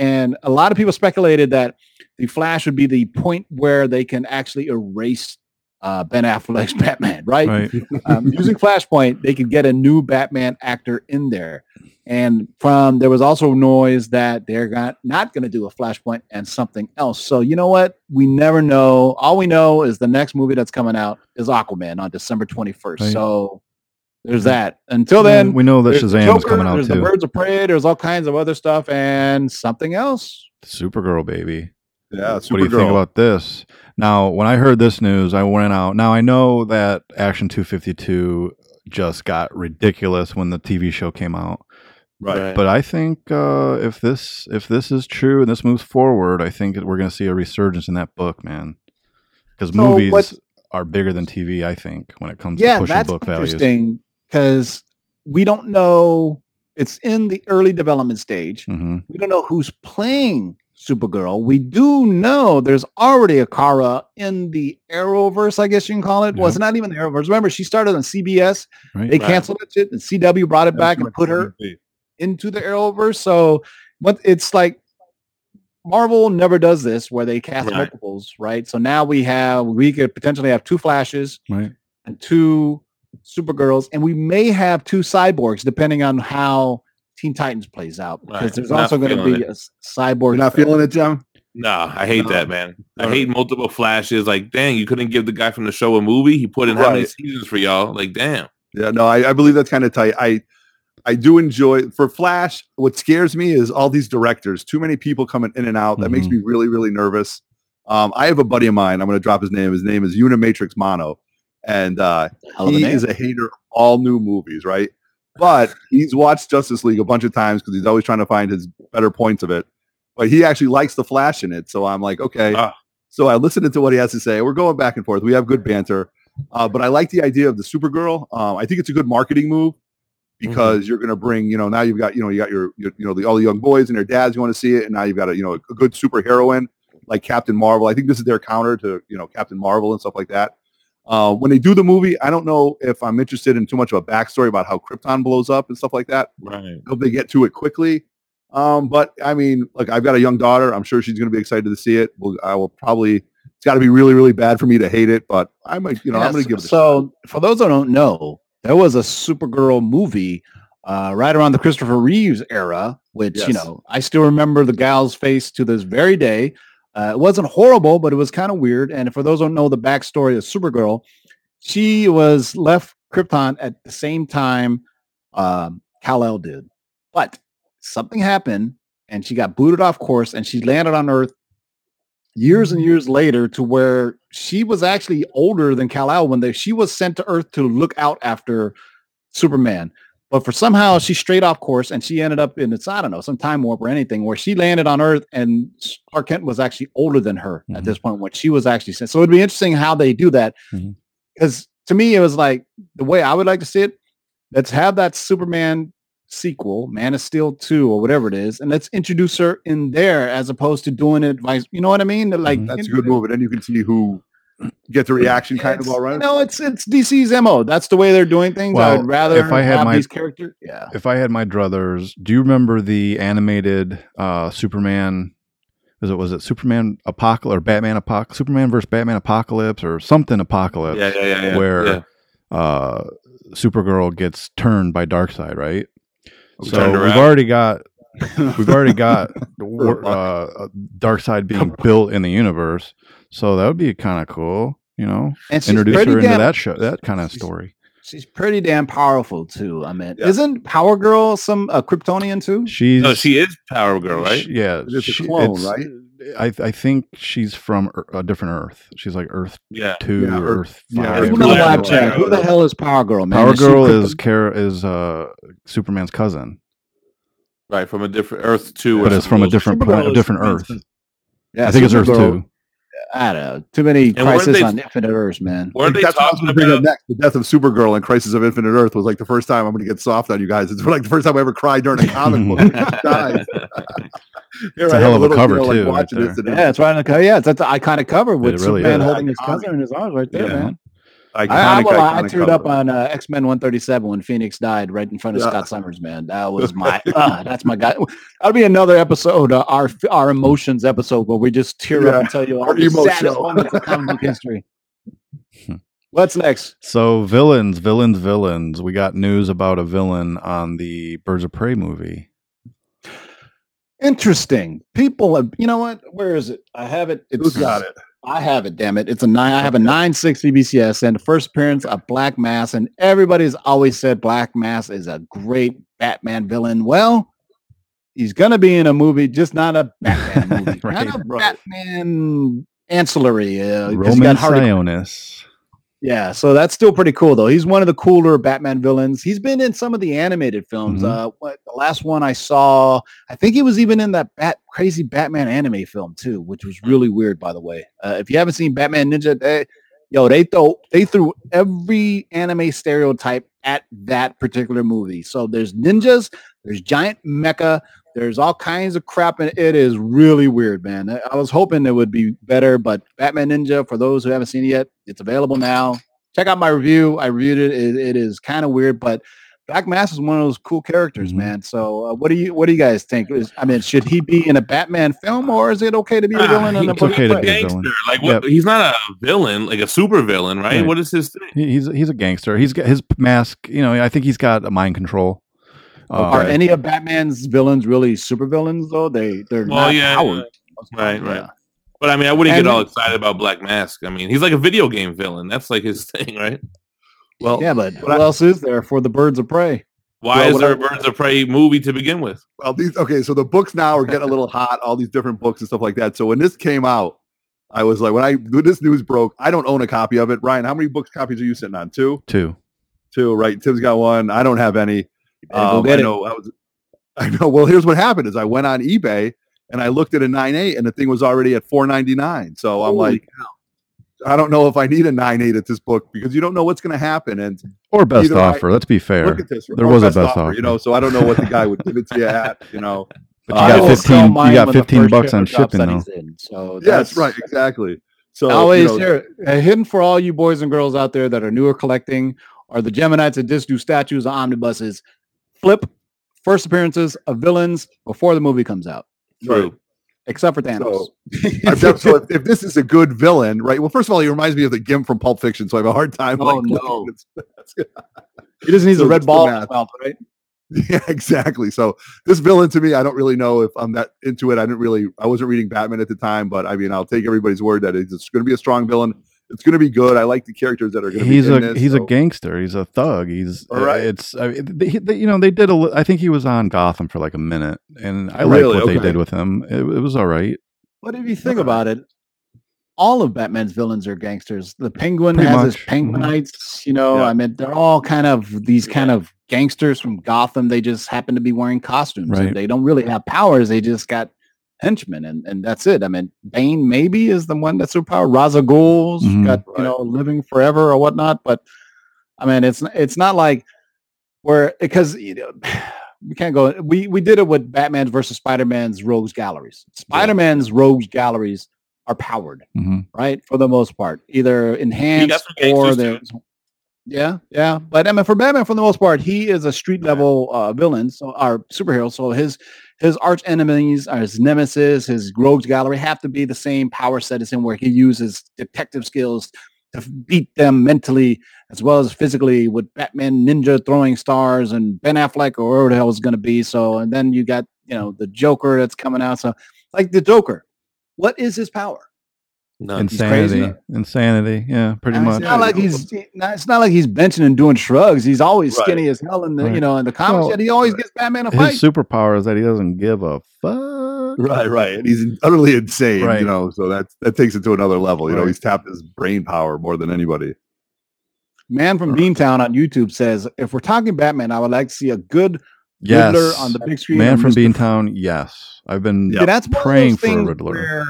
And a lot of people speculated that the Flash would be the point where they can actually erase Ben Affleck's Batman, right? Using Flashpoint, they could get a new Batman actor in there. And there was also noise that they're not going to do a Flashpoint and something else. So you know what? We never know. All we know is the next movie that's coming out is Aquaman on December 21st. Right. So there's that. Until then, we know that Shazam's coming out, there's too. There's the Birds of Prey. There's all kinds of other stuff and something else. Supergirl, baby. Yeah, Supergirl. What do you think about this? Now, when I heard this news, I went out. Now, I know that Action 252 just got ridiculous when the TV show came out. Right. But I think if this is true and this moves forward, I think we're going to see a resurgence in that book, man. Because movies are bigger than TV, I think, when it comes to pushing book values. Yeah, that's interesting because we don't know. It's in the early development stage. Mm-hmm. We don't know who's playing Supergirl. We do know there's already a Kara in the Arrowverse, I guess you can call it. Yep. Well, it's not even the Arrowverse. Remember, she started on CBS. Right. They canceled it, and CW brought it back and put her into the Arrowverse. So but it's like Marvel never does this where they cast multiples, right? So now we could potentially have two Flashes and two Supergirls, and we may have two Cyborgs depending on how Teen Titans plays out, because there's also going to be a Cyborg. You're not feeling it, John? No, I hate that, man. I hate multiple Flashes. Like, dang, you couldn't give the guy from the show a movie? He put in how many seasons for y'all? Like, damn. Yeah, no, I believe that's kind of tight. I do enjoy, for Flash, what scares me is all these directors. Too many people coming in and out. That makes me really, really nervous. I have a buddy of mine. I'm going to drop his name. His name is Unimatrix Mono. And he is a hater of all new movies, right? But he's watched Justice League a bunch of times because he's always trying to find his better points of it. But he actually likes the Flash in it. So I'm like, okay. So I listened to what he has to say. We're going back and forth. We have good banter. But I like the idea of the Supergirl. I think it's a good marketing move because you're going to bring, now you've got, you got your all the young boys and their dads who want to see it. And now you've got a good superheroine like Captain Marvel. I think this is their counter to, Captain Marvel and stuff like that. When they do the movie, I don't know if I'm interested in too much of a backstory about how Krypton blows up and stuff like that. Right. I hope they get to it quickly. But I mean, look, I've got a young daughter. I'm sure she's going to be excited to see it. I will probably, it's got to be really, really bad for me to hate it, but I might, I'm going to give it a shot. For those who don't know, there was a Supergirl movie right around the Christopher Reeves era, which, I still remember the gal's face to this very day. It wasn't horrible, but it was kind of weird. And for those who don't know the backstory of Supergirl, she was left Krypton at the same time Kal-El did. But something happened, and she got booted off course, and she landed on Earth years and years later to where she was actually older than Kal-El when she was sent to Earth to look out after Superman. But somehow she strayed off course and she ended up in some time warp or anything where she landed on Earth and Clark Kent was actually older than her at this point when she was actually sent. So it'd be interesting how they do that. Because to me, it was like the way I would like to see it. Let's have that Superman sequel, Man of Steel 2 or whatever it is. And let's introduce her in there as opposed to doing it. You know what I mean? Like that's a good move. And then you can see who get the reaction kind of all right. No, it's DC's MO. That's the way they're doing things. Well, I would rather have these characters. Yeah. If I had my druthers, do you remember the animated Superman? Was it Superman Apocalypse or Batman Apocalypse? Superman versus Batman Apocalypse or something Apocalypse? Yeah. Where Supergirl gets turned by Darkseid, right? Okay. So we've already got Darkseid being built in the universe. So that would be kind of cool, introduce her into that show, that kind of story. She's pretty damn powerful too. I mean, isn't Power Girl some Kryptonian too? She is Power Girl, right? It's a clone, right? I think she's from a different Earth. She's like Earth 2, Earth 5. Who the hell is Power Girl, man? Power Girl is Kara, is Superman's cousin. Right, from a different Earth 2. But it's from a different planet, a different Earth. Yeah, I think it's Earth 2. I don't know. Too many Crisis on Infinite Earth, man. That's what I was going to bring up next. The death of Supergirl and Crisis of Infinite Earth was like the first time I'm going to get soft on you guys. It's like the first time I ever cried during a comic book. It's a hell of a cover, too. Like, right, it's right on the cover. Yeah, it's an iconic cover with Superman holding his cousin in his arms right there, man. I teared up on X-Men 137 when Phoenix died right in front of Scott Summers, man. That was my, that's my guy. That'll be another episode, our emotions episode, where we just tear up and tell you all the saddest moments of comic book history. What's next? So villains. We got news about a villain on the Birds of Prey movie. Interesting. People have, you know what? Where is it? I have it. Who's got it? I have it, damn it. It's a 9. I have a 960 BCS and the first appearance of Black Mass. And everybody's always said Black Mass is a great Batman villain. Well, he's going to be in a movie, just not a Batman movie. Right, not a Batman ancillary. Roman Sionis. Yeah, so that's still pretty cool, though. He's one of the cooler Batman villains. He's been in some of the animated films. The last one I saw, I think he was even in that crazy Batman anime film, too, which was really weird, by the way. If you haven't seen Batman Ninja, they threw every anime stereotype at that particular movie. So there's ninjas, there's giant mecha, there's all kinds of crap, and it is really weird, man. I was hoping it would be better, but Batman Ninja, for those who haven't seen it yet, it's available now. Check out my review. I reviewed it. It is kind of weird, but Black Mass is one of those cool characters, man. So what do you guys think? Should he be in a Batman film, or is it okay to be a villain? It's okay to be a villain. Like, he's not a villain, like a super villain, right? What is his thing? He's a gangster. He's got his mask. You know, I think he's got a mind control. Are any of Batman's villains really super villains, though? They're not powered. Right. But I wouldn't get all excited about Black Mask. He's like a video game villain. That's like his thing, right? Well, yeah, but what else is there for the Birds of Prey? Why is there a Birds of Prey movie to begin with? Well, so the books now are getting a little hot. All these different books and stuff like that. So when this came out, I was like, when this news broke, I don't own a copy of it. Ryan, how many copies are you sitting on? Two, right? Tim's got one. I don't have any. I know. Well, here's what happened is I went on eBay and I looked at a 9.8 and the thing was already at $4.99. So I'm I don't know if I need a 9.8 at this book because you don't know what's going to happen. And or best offer. Let's be fair. Look at this. There was a best offer. So I don't know what the guy would give it to you at. But you got $15 on shipping though. So that's right. Exactly. So always hidden for all you boys and girls out there that are newer collecting are the Geminites that just do statues on omnibuses. Flip first appearances of villains before the movie comes out. True. Except for Thanos. So if this is a good villain, right? Well, first of all, he reminds me of the Gim from Pulp Fiction, so I have a hard time. He just needs a red ball, right? Yeah, exactly. So this villain to me, I don't really know if I'm that into it. I wasn't reading Batman at the time, but I'll take everybody's word that it's going to be a strong villain. It's going to be good. I like the characters that are going to be in this. He's a gangster. He's a thug. He's all right. They did a. I think he was on Gotham for like a minute, and I liked what they did with him. It was all right. But if you think about it, all of Batman's villains are gangsters. The Penguin has his Penguinites. They're all kind of these kind of gangsters from Gotham. They just happen to be wearing costumes. Right. And they don't really have powers. They just got henchmen and that's it. Bane maybe is the one that's superpower. Ra's al Ghul's got living forever or whatnot, but it's not like where because we can't go. We did it with Batman versus Spider-Man's rogues galleries. Spider-Man's rogues galleries are powered, right, for the most part, either enhanced or they're yeah. But for Batman, for the most part, he is a street level villain, so our superhero. So his arch enemies, his nemesis, his rogues gallery have to be the same power set as him, where he uses detective skills to beat them mentally as well as physically with Batman Ninja throwing stars and Ben Affleck or whoever the hell is going to be. So, and then you got, the Joker that's coming out. So, like the Joker, what is his power? No, insanity. Yeah, pretty much. It's not like he's benching and doing shrugs. He's always skinny as hell in the in the comics. Well, he always gets Batman a fight. His superpower is that he doesn't give a fuck. Right, and he's utterly insane. Right. So that takes it to another level. Right. He's tapped his brain power more than anybody. Man from Beantown on YouTube says, "If we're talking Batman, I would like to see a good Riddler on the big screen." Man from Beantown, yes. I've been praying for a Riddler.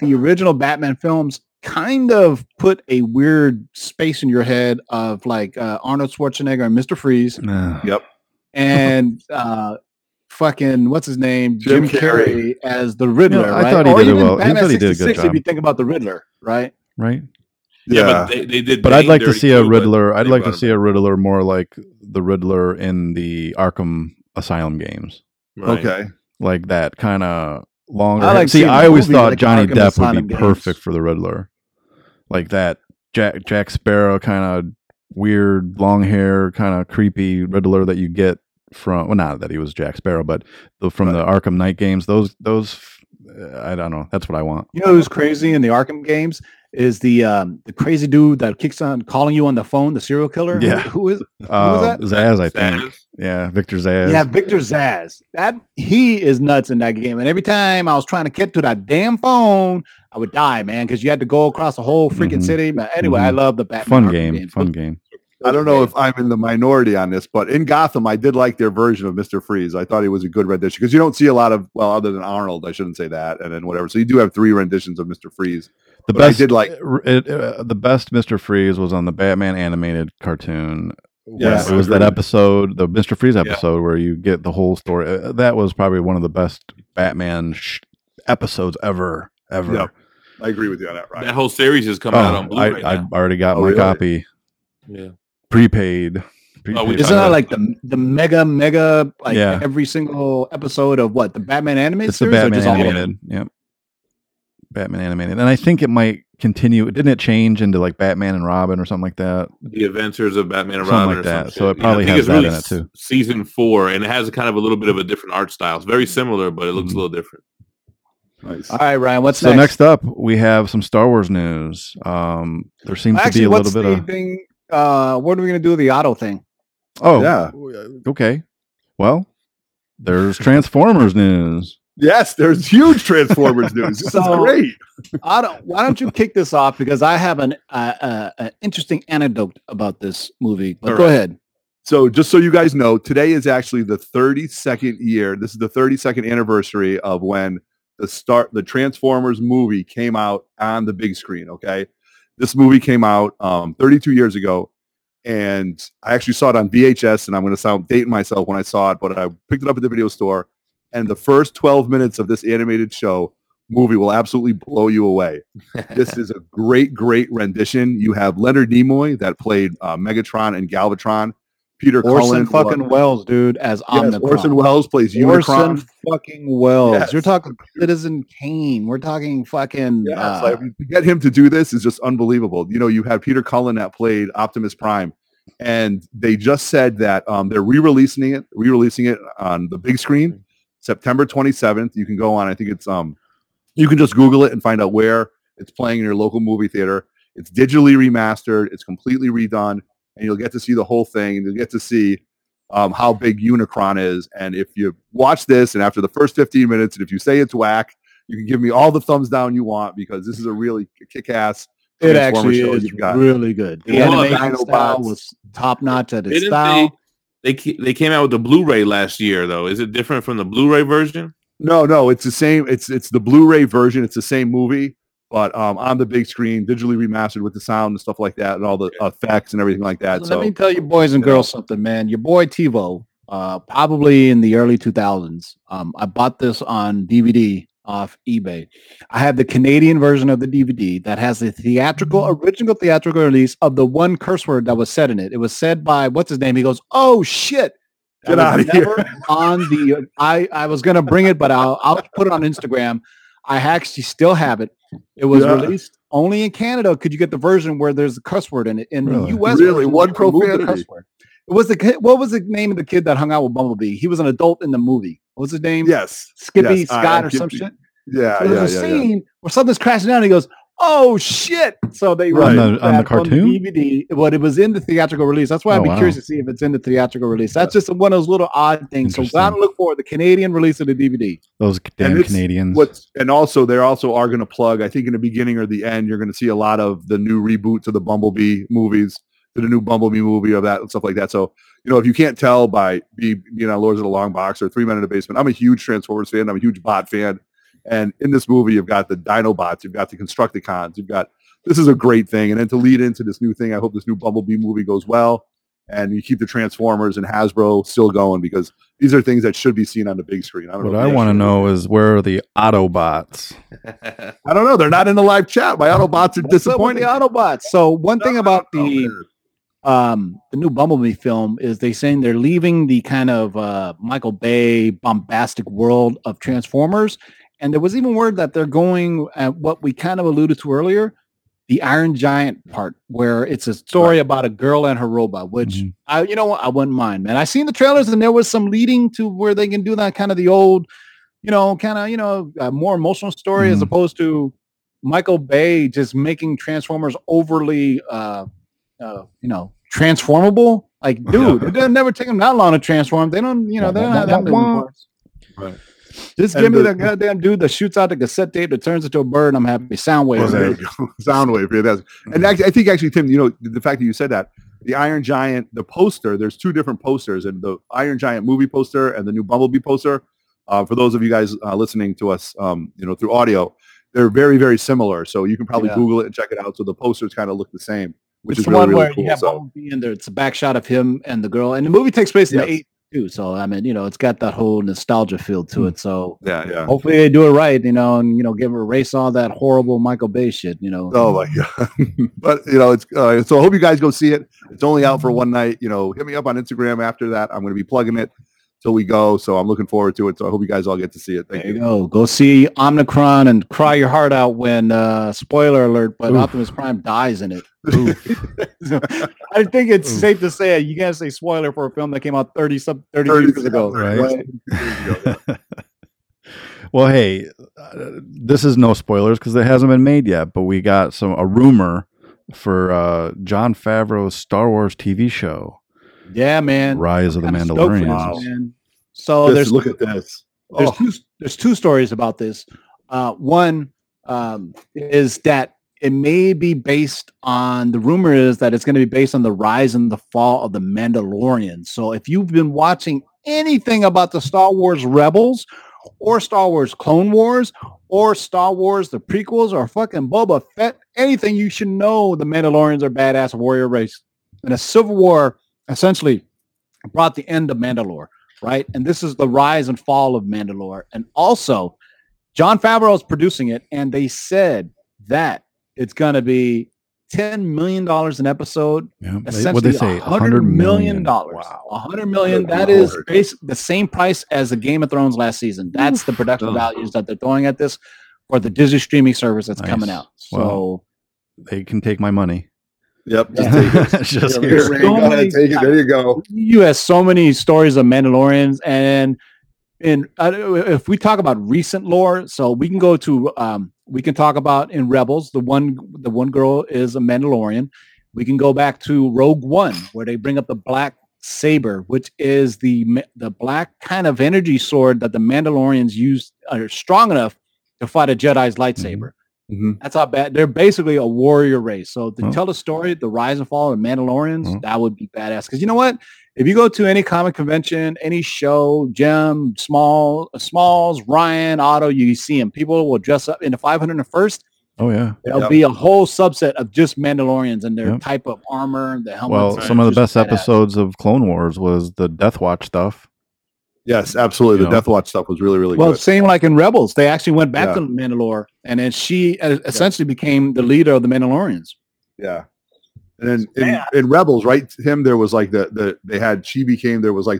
The original Batman films kind of put a weird space in your head of like Arnold Schwarzenegger and Mr. Freeze. Yep. And fucking what's his name? Jim Carrey as the Riddler. I thought he did it well. I thought he did a good job. If you think about the Riddler, right? Right. but they did. But I'd like to see a Riddler. I'd like to see a Riddler more like the Riddler in the Arkham Asylum games. Right. Okay, like that kind of longer. I always thought like Johnny Depp Asylum would be perfect for the Riddler, like that Jack Sparrow kind of weird, long hair, kind of creepy Riddler that you get from. Well, not that he was Jack Sparrow, but from the Arkham Knight games. Those. I don't know. That's what I want. You know who's crazy in the Arkham games is the crazy dude that keeps on calling you on the phone, the serial killer. Yeah, who is that? Zsasz, I think. Zsasz. Yeah, Victor Zsasz. Yeah, Victor Zsasz. He is nuts in that game. And every time I was trying to get to that damn phone, I would die, man, because you had to go across the whole freaking city. But anyway, I love the Batman. Fun game. I don't know if I'm in the minority on this, but in Gotham, I did like their version of Mr. Freeze. I thought he was a good rendition because you don't see a lot of, well, other than Arnold, I shouldn't say that, and then whatever. So you do have three renditions of Mr. Freeze. The best Mr. Freeze was on the Batman animated cartoon. Yes, it was that episode, the Mr. Freeze episode, where you get the whole story. That was probably one of the best Batman episodes ever. Yep. I agree with you on that, Ryan. That whole series is coming out on Blu-ray right now. I already got my copy. Yeah. Prepaid. Isn't that like the mega like every single episode of what the Batman animated? It's the series, Batman animated. Yep. Batman animated, and I think it might continue. Didn't it change into like Batman and Robin or something like that? The Adventures of Batman and Robin, like that. So it probably has that really in it too. Season 4, and it has kind of a little bit of a different art style. It's very similar, but it looks a little different. Nice. All right, Ryan. What's next? So next up, we have some Star Wars news. There seems to be a little bit of. What are we going to do with the Otto thing? Oh, yeah. Okay. Well, there's Transformers news. Yes, there's huge Transformers news. This is great. Otto, why don't you kick this off? Because I have an interesting anecdote about this movie. But go ahead. So just so you guys know, today is actually the 32nd year. This is the 32nd anniversary of when the Transformers movie came out on the big screen, okay? This movie came out 32 years ago, and I actually saw it on VHS, and I'm going to sound dating myself when I saw it, but I picked it up at the video store, and the first 12 minutes of this animated movie will absolutely blow you away. This is a great, great rendition. You have Leonard Nimoy that played Megatron and Galvatron. Peter Orson Cullen, fucking Welles, dude, as Omnicron. Orson Welles plays Unicron. Orson fucking Welles. Yes. You're talking Citizen Kane. We're talking fucking. Yeah, to get him to do this is just unbelievable. You know, you have Peter Cullen that played Optimus Prime, and they just said that they're re-releasing it on the big screen, September 27th. You can go on. I think it's you can just Google it and find out where it's playing in your local movie theater. It's digitally remastered. It's completely redone. And you'll get to see the whole thing, and you'll get to see how big Unicron is. And if you watch this, and after the first 15 minutes, and if you say it's whack, you can give me all the thumbs down you want, because this is a really kick-ass. It actually is really good. The animation style was top-notch at its style. They came out with the Blu-ray last year, though. Is it different from the Blu-ray version? No, it's the same. It's the Blu-ray version. It's the same movie. But on the big screen, digitally remastered with the sound and stuff like that, and all the effects and everything like that. So let me tell you boys and girls something, man. Your boy TiVo, probably in the early 2000s, I bought this on DVD off eBay. I have the Canadian version of the DVD that has the original theatrical release of the one curse word that was said in it. It was said by, what's his name? He goes, oh, shit. Get out of here. I was going to bring it, but I'll put it on Instagram. I actually still have it. It was released only in Canada. Could you get the version where there's a cuss word in it? In the U.S., really, one profanity cuss word. It was what was the name of the kid that hung out with Bumblebee? He was an adult in the movie. What was his name? Yes, Skippy Scott or some shit. Yeah, so there's a scene where something's crashing down, and he goes, "Oh shit!" So they released on the cartoon DVD. But it was in the theatrical release. That's why I'd be curious to see if it's in the theatrical release. That's just one of those little odd things. So gotta look for the Canadian release of the DVD. Those damn Canadians. And also, they also are going to plug. I think in the beginning or the end, you're going to see a lot of the new reboots of the Bumblebee movies, to the new Bumblebee movie of that and stuff like that. So you know, if you can't tell by Lords of the Long Box or 3 Men in the Basement, I'm a huge Transformers fan. I'm a huge bot fan. And in this movie, you've got the Dinobots, you've got the Constructicons, this is a great thing. And then to lead into this new thing, I hope this new Bumblebee movie goes well. and you keep the Transformers and Hasbro still going, because these are things that should be seen on the big screen. What I want to know is where are the Autobots? I don't know. They're not in the live chat. My Autobots are disappointing. The Autobots. So one thing about the new Bumblebee film is they're saying they're leaving the kind of Michael Bay bombastic world of Transformers. And there was even word that they're going at what we kind of alluded to earlier, the Iron Giant part, where it's a story about a girl and her robot, which I wouldn't mind, man. I seen the trailers and there was some leading to where they can do that kind of the old, more emotional story as opposed to Michael Bay just making Transformers overly, transformable. Like, dude, it doesn't never take them that long to transform. They don't, they don't have that many parts. Right. Just give me the goddamn dude that shoots out the cassette tape that turns into a bird. I'm happy. Soundwave. Soundwave. Yeah, I think, Tim, the fact that you said that, the Iron Giant, the poster, there's two different posters, and the Iron Giant movie poster and the new Bumblebee poster. For those of you guys listening to us, through audio, they're very, very similar. So you can probably Google it and check it out. So the posters kind of look the same, which is really, really cool. You have Bumblebee in there. It's a back shot of him and the girl, and the movie takes place in the 80s. Too. So I mean, it's got that whole nostalgia feel to it. So yeah. Hopefully they do it right, erase all that horrible Michael Bay shit. Oh my god! But it's so I hope you guys go see it. It's only out for one night. Hit me up on Instagram after that. I'm going to be plugging it till we go. So I'm looking forward to it. So I hope you guys all get to see it. Thank you. Go see Omnicron and cry your heart out when spoiler alert, but Optimus Prime dies in it. I think it's safe to say you can't say spoiler for a film that came out 30 years ago, right? Well, hey, this is no spoilers because it hasn't been made yet, but we got a rumor for Jon Favreau's Star Wars TV show. Yeah, man. Rise of the Mandalorian. So look at this. There's two stories about this. One is that it may be based on, the rumor is that it's going to be based on the rise and the fall of the Mandalorian. So if you've been watching anything about the Star Wars Rebels or Star Wars Clone Wars or Star Wars the prequels or fucking Boba Fett, anything, you should know the Mandalorians are badass warrior race. And a civil war essentially brought the end of Mandalore, right? And this is the rise and fall of Mandalore. And also, Jon Favreau is producing it, and they said that it's going to be $10 million an episode. Yeah, essentially, $100 million. Wow. $100 million. That is the same price as the Game of Thrones last season. That's the production values that they're throwing at this for the Disney streaming service that's coming out. So they can take my money. Yep. Just take it. Go ahead, take it. There you go. You have so many stories of Mandalorians, and if we talk about recent lore, so we can go to we can talk about in Rebels, the one girl is a Mandalorian. We can go back to Rogue One, where they bring up the black saber, which is the black kind of energy sword that the Mandalorians use, are strong enough to fight a Jedi's lightsaber. Mm-hmm. That's how bad they're basically a warrior race. So to tell the story, the rise and fall of Mandalorians, that would be badass. Because you know what? If you go to any comic convention, any show, Jem, Smalls, Ryan, Otto, you see them. People will dress up in the 501st. Oh yeah, there'll be a whole subset of just Mandalorians and their type of armor and the helmets. Well, some of the best episodes of Clone Wars was the Death Watch stuff. Yes, absolutely. The Death Watch stuff was really, really good. Well, same like in Rebels. They actually went back to Mandalore, and then she essentially became the leader of the Mandalorians. Yeah. And then in Rebels, right, Tim, there was like the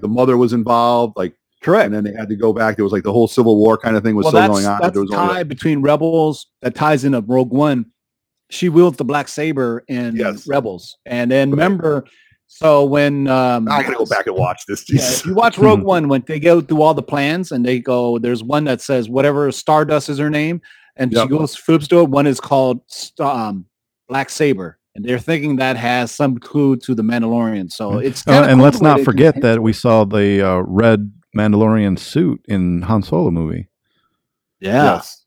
mother was involved. Like, correct. And then they had to go back. There was like the whole Civil War kind of thing was still going on. That's there was tie between Rebels that ties into Rogue One. She wields the black saber in Rebels. And then remember... So when I gotta go back and watch this. If you watch Rogue One, when they go through all the plans and they go, there's one that says whatever Stardust is her name, and she goes flips to it. One is called Black Saber, and they're thinking that has some clue to the Mandalorian. So it's and cool, let's not forget that we saw the red Mandalorian suit in Han Solo movie. Yeah. Yes.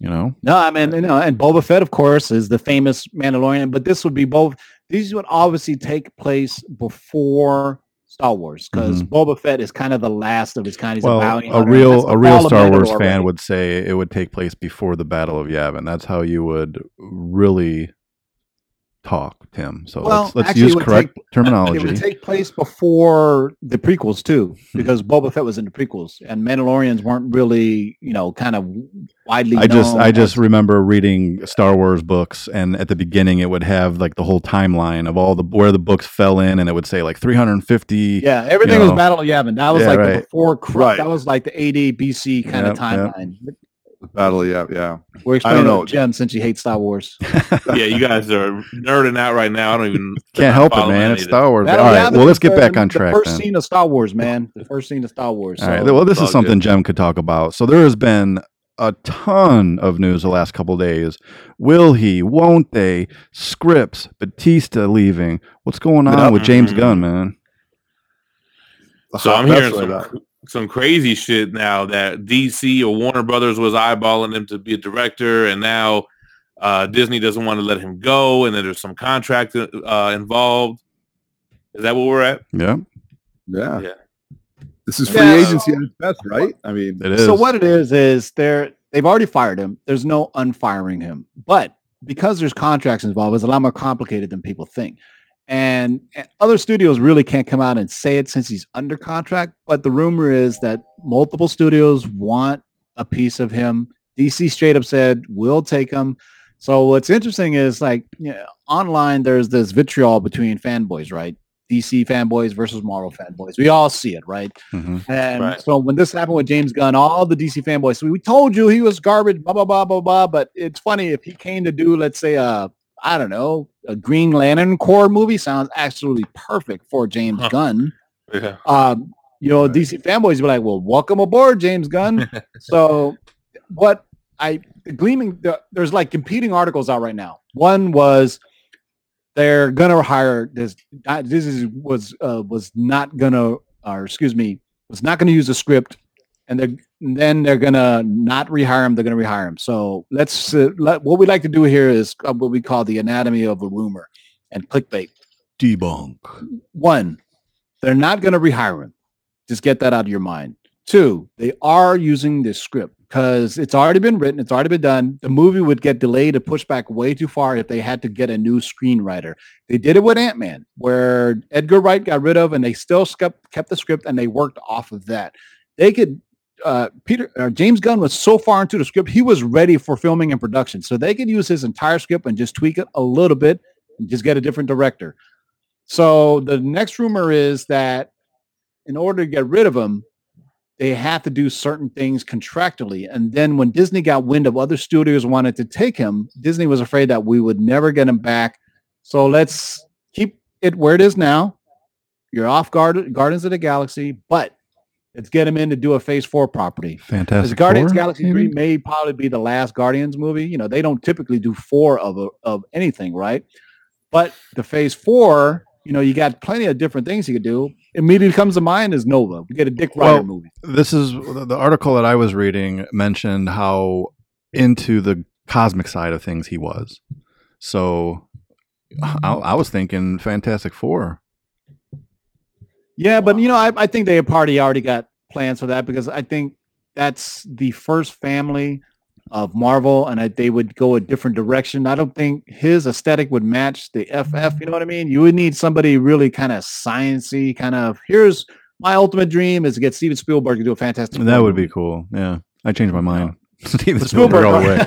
And Boba Fett, of course, is the famous Mandalorian, but this would be both. These would obviously take place before Star Wars, because Boba Fett is kind of the last of his kind. He's a real Star Wars fan would say it would take place before the Battle of Yavin. That's how you would really talk, Tim. So let's use correct terminology. It would take place before the prequels too, because Boba Fett was in the prequels, and Mandalorians weren't really, you know, kind of widely. I just remember reading Star Wars books, and at the beginning it would have like the whole timeline of all the where the books fell in, and it would say like 350. Yeah, everything was Battle of Yavin. That was That was like the 80 BC kind of timeline. Yep. Battle, We're explaining to Jen since she hates Star Wars. Yeah, you guys are nerding out right now. I don't even can't help it, man. It's Star Wars. All right, well, let's get back on track. The first scene of Star Wars, man. The first scene of Star Wars. All right, well, this is something Jem could talk about. So there has been a ton of news the last couple of days. Will he? Won't they? Scripts, Batista leaving. What's going on with James Gunn, man? So I'm hearing some crazy shit now that DC or Warner Brothers was eyeballing him to be a director, and now Disney doesn't want to let him go, and then there's some contract involved. Is that where we're at? Yeah. This is free agency at its best, right? I mean, it is. So what it is they've already fired him. There's no unfiring him. But because there's contracts involved, it's a lot more complicated than people think. And other studios really can't come out and say it since he's under contract. But the rumor is that multiple studios want a piece of him. DC straight up said, we'll take him. So what's interesting is online, there's this vitriol between fanboys, right? DC fanboys versus Marvel fanboys. We all see it, right? Mm-hmm. And so when this happened with James Gunn, all the DC fanboys, we told you he was garbage, blah, blah, blah, blah, blah. But it's funny if he came to do, let's say, a Green Lantern Corps movie sounds absolutely perfect for James Gunn. Yeah. DC fanboys were like, well, welcome aboard, James Gunn. So what there's like competing articles out right now. One was they're going to hire this. Was not going to use the script. And then they're going to not rehire him. They're going to rehire him. So what we like to do here is what we call the anatomy of a rumor and clickbait. Debunk. 1, they're not going to rehire him. Just get that out of your mind. 2, they are using this script because it's already been written. It's already been done. The movie would get delayed or pushed back way too far if they had to get a new screenwriter. They did it with Ant-Man, where Edgar Wright got rid of, and they still kept the script, and they worked off of that. They could... James Gunn was so far into the script, he was ready for filming and production. So they could use his entire script and just tweak it a little bit and just get a different director. So the next rumor is that in order to get rid of him, they have to do certain things contractually. And then when Disney got wind of other studios wanted to take him, Disney was afraid that we would never get him back. So let's keep it where it is now. You're off Guardians of the Galaxy, but let's get him in to do a Phase 4 property. Fantastic. Guardians Galaxy 3 may probably be the last Guardians movie. You know, they don't typically do 4 of anything, right? But the Phase 4, you know, you got plenty of different things you could do. Immediately comes to mind is Nova. We get a Dick Ryder movie. This is the article that I was reading mentioned how into the cosmic side of things he was. So I was thinking Fantastic Four. Yeah, but I think they party already got plans for that because I think that's the first family of Marvel, and they would go a different direction. I don't think his aesthetic would match the FF. You know what I mean? You would need somebody really kind of science-y, kind of. Here's my ultimate dream is to get Steven Spielberg to do a Fantastic. That would be cool. Yeah, I changed my mind. Steven Spielberg all the way.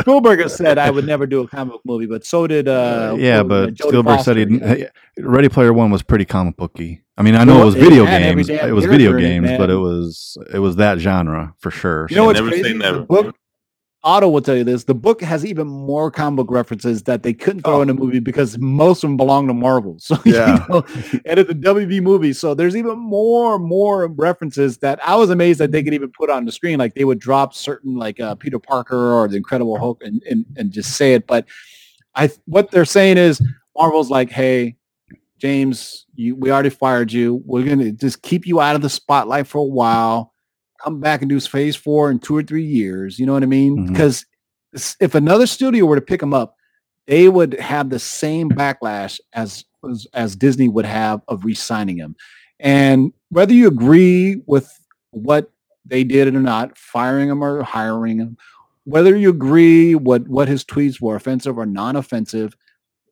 Spielberg has said I would never do a comic book movie, but so did. Spielberg Foster, said Ready Player One was pretty comic booky. I mean, I know it was video games, but it was that genre for sure. You know what's crazy? The book, Otto will tell you this. The book has even more comic book references that they couldn't throw in a movie because most of them belong to Marvel. So and it's a WB movie, so there's even more references that I was amazed that they could even put on the screen. Like they would drop certain like Peter Parker or the Incredible Hulk and just say it. But what they're saying is Marvel's like, hey, James, we already fired you. We're going to just keep you out of the spotlight for a while. Come back and do Phase 4 in 2 or 3 years. You know what I mean? Because if another studio were to pick him up, they would have the same backlash as Disney would have of re-signing him. And whether you agree with what they did or not, firing him or hiring him, whether you agree what his tweets were offensive or non-offensive,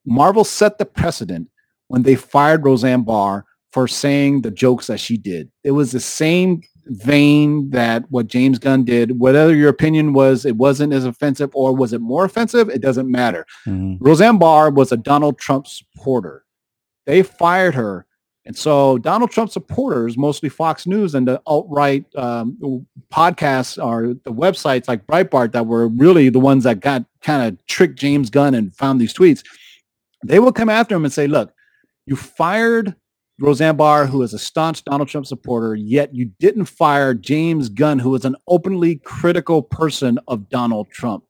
Marvel set the precedent when they fired Roseanne Barr for saying the jokes that she did. It was the same vein that what James Gunn did. Whether your opinion was it wasn't as offensive or was it more offensive, it doesn't matter. Mm-hmm. Roseanne Barr was a Donald Trump supporter. They fired her. And so Donald Trump supporters, mostly Fox News and the alt-right podcasts or the websites like Breitbart that were really the ones that got kind of tricked James Gunn and found these tweets, they will come after him and say, look, you fired Roseanne Barr, who is a staunch Donald Trump supporter, yet you didn't fire James Gunn, who is an openly critical person of Donald Trump.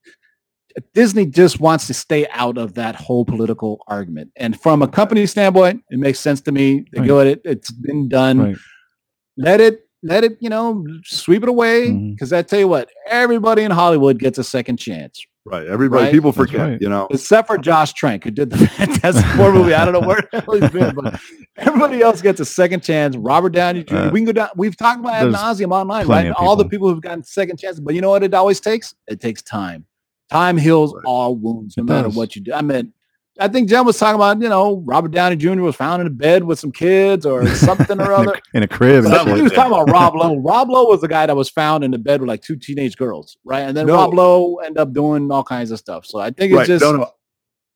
Disney just wants to stay out of that whole political argument. And from a company standpoint, it makes sense to me. They go at it. It's been done. Right. Let it, you know, sweep it away. Mm-hmm. Cause I tell you what, everybody in Hollywood gets a second chance. Right. Everybody, right? People forget, you know, except for Josh Trank, who did the Fantastic Four movie. I don't know where the hell he's been, but everybody else gets a second chance. Robert Downey Jr. We can go down. We've talked about ad nauseum online, right? All the people who've gotten second chances, but you know what it always takes? It takes time. Time heals all wounds, no matter what you do. I mean, I think Jen was talking about, you know, Robert Downey Jr. was found in a bed with some kids or something or other. in a crib. I think he was talking about Rob Lowe. Rob Lowe was the guy that was found in the bed with like two teenage girls, right? And then Rob Lowe ended up doing all kinds of stuff. So I think it's just... No.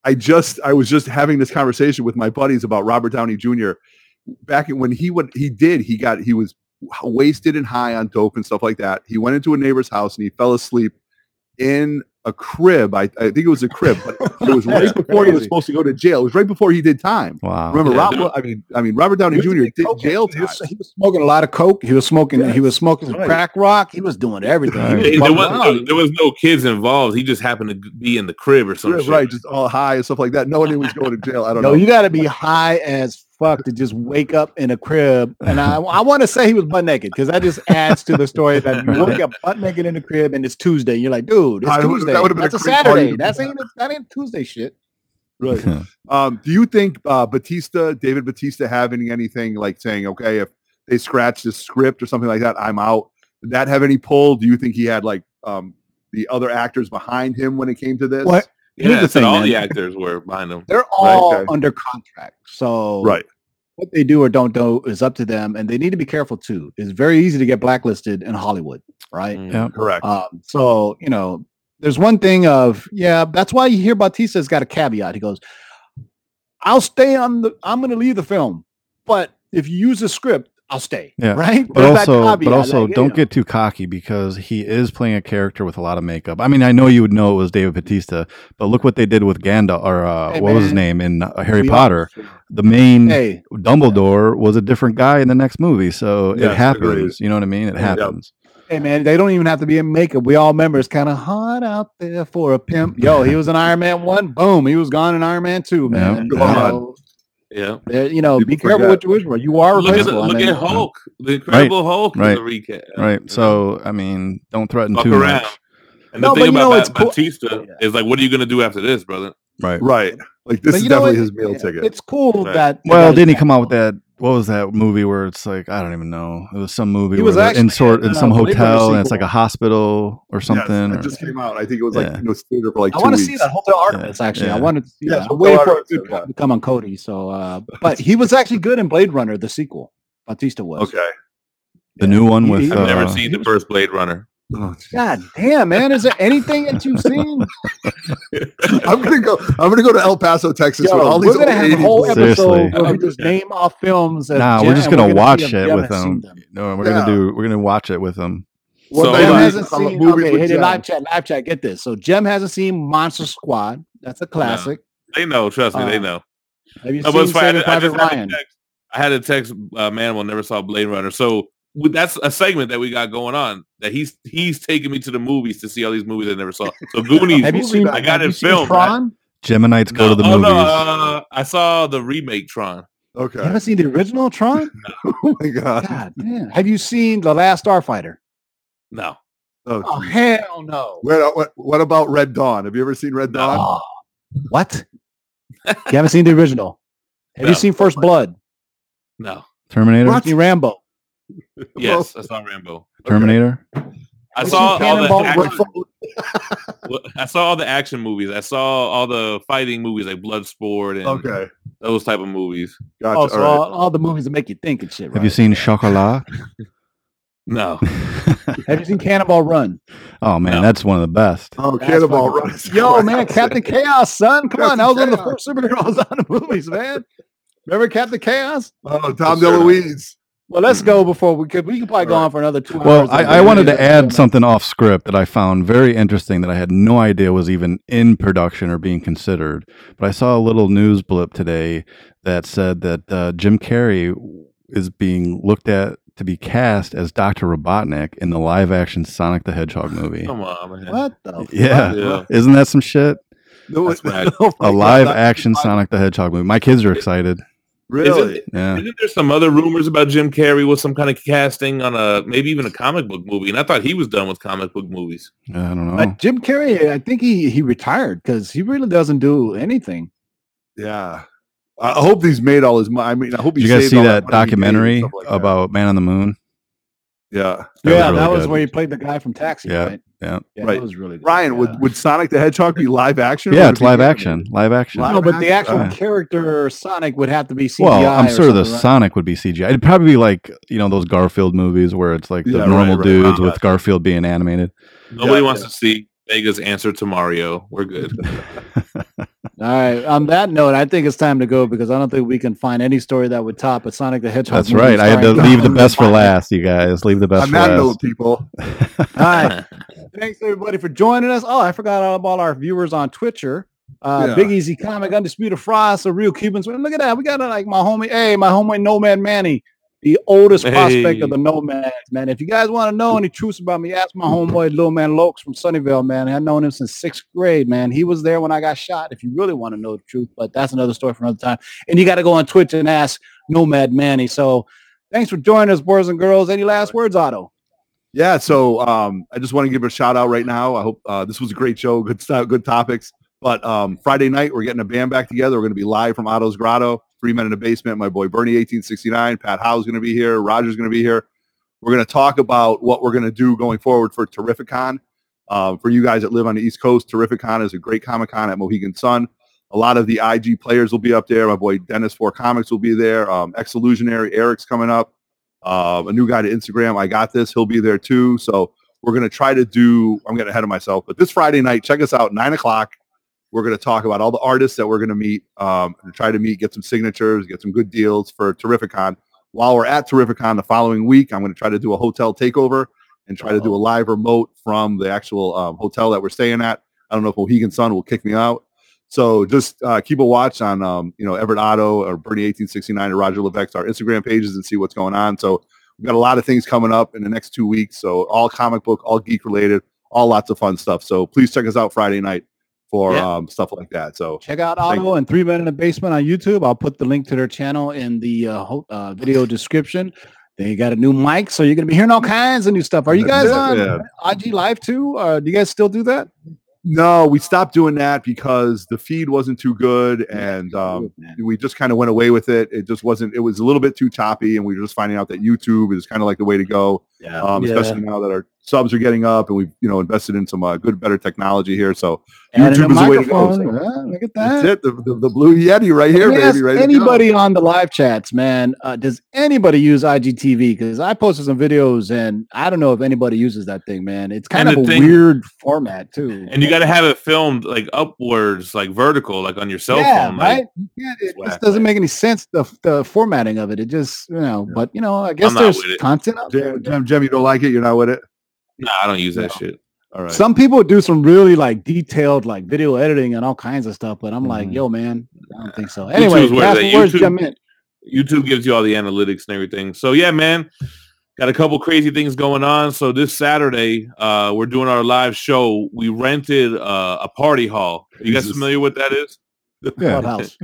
I was just having this conversation with my buddies about Robert Downey Jr. Back when he was wasted and high on dope and stuff like that. He went into a neighbor's house and he fell asleep in a crib. I think it was a crib, but it was right before he was supposed to go to jail. It was right before he did time. Wow. Remember, Robert Downey Jr. did jail time. He was smoking a lot of coke. He was smoking crack rock. He was doing everything. There was no kids involved. He just happened to be in the crib or something. Right, just all high and stuff like that. Nobody was going to jail. I don't know. You got to be high as fuck to just wake up in a crib. And I want to say he was butt naked, because that just adds to the story that you wake up butt naked in the crib and it's Tuesday. You're like, dude, it's Tuesday. That's a Saturday. That ain't Tuesday shit. Right. Do you think David Bautista having anything like saying, okay, if they scratch the script or something like that, I'm out? Did that have any pull? Do you think he had like the other actors behind him when it came to this? What? Yeah, the thing, all the actors were behind them. They're all under contract. So what they do or don't do is up to them. And they need to be careful, too. It's very easy to get blacklisted in Hollywood, right? Yeah, correct. So, you know, there's one thing that's why you hear Bautista's got a caveat. He goes, I'm going to leave the film. But if you use the script, I'll stay. Yeah. Right. But also, don't get too cocky, because he is playing a character with a lot of makeup. I mean, I know you would know it was David Bautista, but look what they did with Gandalf or was his name in Harry Potter. The main Dumbledore was a different guy in the next movie. So it happens. You know what I mean? It happens. Hey, man, they don't even have to be in makeup. We all remember it's kind of hot out there for a pimp. Yo, he was in Iron Man 1. Boom. He was gone in Iron Man 2, man. Yeah. Yeah, you know, people be careful what you wish for. You are replaceable. Look at Hulk, the Incredible Hulk, in the recap. Right. So, I mean, don't threaten too much. And the thing about Bautista is like, what are you going to do after this, brother? Right. Like this is definitely his meal ticket. It's cool that. Well, didn't he come out with that? What was that movie where it's like, I don't even know. It was some movie in some hotel, and it's like a hospital or something. It just came out. I think it was like theater for like 2 weeks. I want to see that Hotel Artemis, actually. Yeah. I wanted to see that. Way for it to come on Cody. So, but he was actually good in Blade Runner, the sequel. Bautista was. Okay. The new one with... I've never seen the first Blade Runner. Oh, God damn, man! Is there anything that you've seen? I'm gonna go to El Paso, Texas. Yo, with all these. We're gonna have a whole episode where we just name off films. Nah, we're just gonna watch it with them. No, we're gonna watch it with them. Well, so, Jem hasn't seen. Okay, hey, live chat. Get this. So Jem hasn't seen Monster Squad. That's a classic. No, they know. Trust me, they know. Have you seen Saving Private Ryan? I had a text. Manuel never saw Blade Runner. So. That's a segment that we got going on. That he's taking me to the movies to see all these movies I never saw. So Goonies, I got it filmed. Tron? Geminites go to the movies. No, I saw the remake Tron. Okay, you haven't seen the original Tron? No. Oh my God, man! Have you seen The Last Starfighter? No. Oh hell no! What about Red Dawn? Have you ever seen Red Dawn? Oh, what? You haven't seen the original? Have you seen First Blood? No. Terminator. Rocky Rambo. Yes, I saw Rambo. Terminator. I saw all the action movies. I saw all the fighting movies like Bloodsport and those type of movies. Gotcha. Oh, so all the movies that make you think and shit, right? Have you seen Chocolat? No. Have you seen Cannonball Run? Oh, man, no. That's one of the best. Oh, that's Cannonball Run. Yo, man, Captain Chaos, son. Come on. That was one of the first Supergirls on the movies, man. Remember Captain Chaos? Oh, Tom DeLuise. Well, let's go before we could probably go on for another 2 hours. Well, I wanted to add something off script that I found very interesting that I had no idea was even in production or being considered. But I saw a little news blip today that said that Jim Carrey is being looked at to be cast as Dr. Robotnik in the live-action Sonic the Hedgehog movie. Come on, man. What the fuck? Yeah. Isn't that some shit? No, it's not. A live-action Sonic the Hedgehog movie. My kids are excited. Really? Isn't there some other rumors about Jim Carrey with some kind of casting on maybe even a comic book movie? And I thought he was done with comic book movies. I don't know. Jim Carrey, I think he retired because he really doesn't do anything. Yeah. I hope he's made all his money. I mean, I hope you guys see that documentary about Man on the Moon. Yeah. That was where he played the guy from Taxi, right? Yeah, right. That was really good. Ryan, would Sonic the Hedgehog be live action? Yeah, it's live action. No, but the actual character Sonic would have to be CGI. Well, I'm sure the Sonic would be CGI. It'd probably be like, those Garfield movies where it's like the normal dudes with Garfield being animated. Nobody wants to see Vega's answer to Mario. We're good. All right. On that note, I think it's time to go because I don't think we can find any story that would top a Sonic the Hedgehog. That's right. I had to leave the best for last, you guys. Leave the best for last. I'm not people. All right. Thanks, everybody, for joining us. Oh, I forgot all our viewers on Twitcher. Big Easy Comic, Undisputed Frost, The Real Cubans. Look at that. We got like my homie Nomad Manny. The oldest prospect of the Nomads, man. If you guys want to know any truths about me, ask my homeboy Lil Man Lokes from Sunnyvale, man. I've known him since 6th grade, man. He was there when I got shot, if you really want to know the truth. But that's another story for another time. And you got to go on Twitch and ask Nomad Manny. So thanks for joining us, boys and girls. Any last words, Otto? Yeah, so I just want to give a shout-out right now. I hope this was a great show, good stuff, good topics. But Friday night, we're getting a band back together. We're going to be live from Otto's Grotto. 3 Men in the Basement, my boy Bernie, 1869, Pat Howe's going to be here, Roger's going to be here. We're going to talk about what we're going to do going forward for Terrificon. For you guys that live on the East Coast, Terrificon is a great Comic-Con at Mohegan Sun. A lot of the IG players will be up there. My boy Dennis 4 Comics will be there. Ex-Illusionary Eric's coming up. A new guy to Instagram, I Got This, he'll be there too. So we're going to try to do, I'm getting ahead of myself, but this Friday night, check us out, 9 o'clock. We're going to talk about all the artists that we're going to meet, get some signatures, get some good deals for Terrificon. While we're at Terrificon the following week, I'm going to try to do a hotel takeover and try to do a live remote from the actual hotel that we're staying at. I don't know if Mohegan Sun will kick me out. So just keep a watch on, Everett Otto or Bernie 1869 or Roger Levesque's our Instagram pages and see what's going on. So we've got a lot of things coming up in the next 2 weeks. So all comic book, all geek related, all lots of fun stuff. So please check us out Friday night for stuff like that. So check out Otto and 3 Men in the Basement on YouTube. I'll put the link to their channel in the video description. They got a new mic, so you're going to be hearing all kinds of new stuff. Are you guys on IG Live too? Do you guys still do that? No, we stopped doing that because the feed wasn't too good, and we just kind of went away with it. It was a little bit too choppy, and we were just finding out that YouTube is kind of like the way to go, especially now that our subs are getting up, and we've invested in some better technology here. So YouTube is the way to go. So, look at that! That's it, the Blue Yeti right here, baby. Right. Anybody on the live chats, man? Does anybody use IGTV? Because I posted some videos, and I don't know if anybody uses that thing, man. It's kind of a weird format too. And you got to have it filmed like upwards, like vertical, like on your cell phone. Right? It doesn't make any sense. The formatting of it, But I guess there's content out there. Jem, you don't like it? You're not with it? No, I don't use that shit. All right. Some people do some really detailed video editing and all kinds of stuff, but I'm like, yo, man, I don't think so. Anyway, YouTube gives you all the analytics and everything. So yeah, man, got a couple crazy things going on. So this Saturday, we're doing our live show. We rented a party hall. Are you guys familiar with that is? The clubhouse.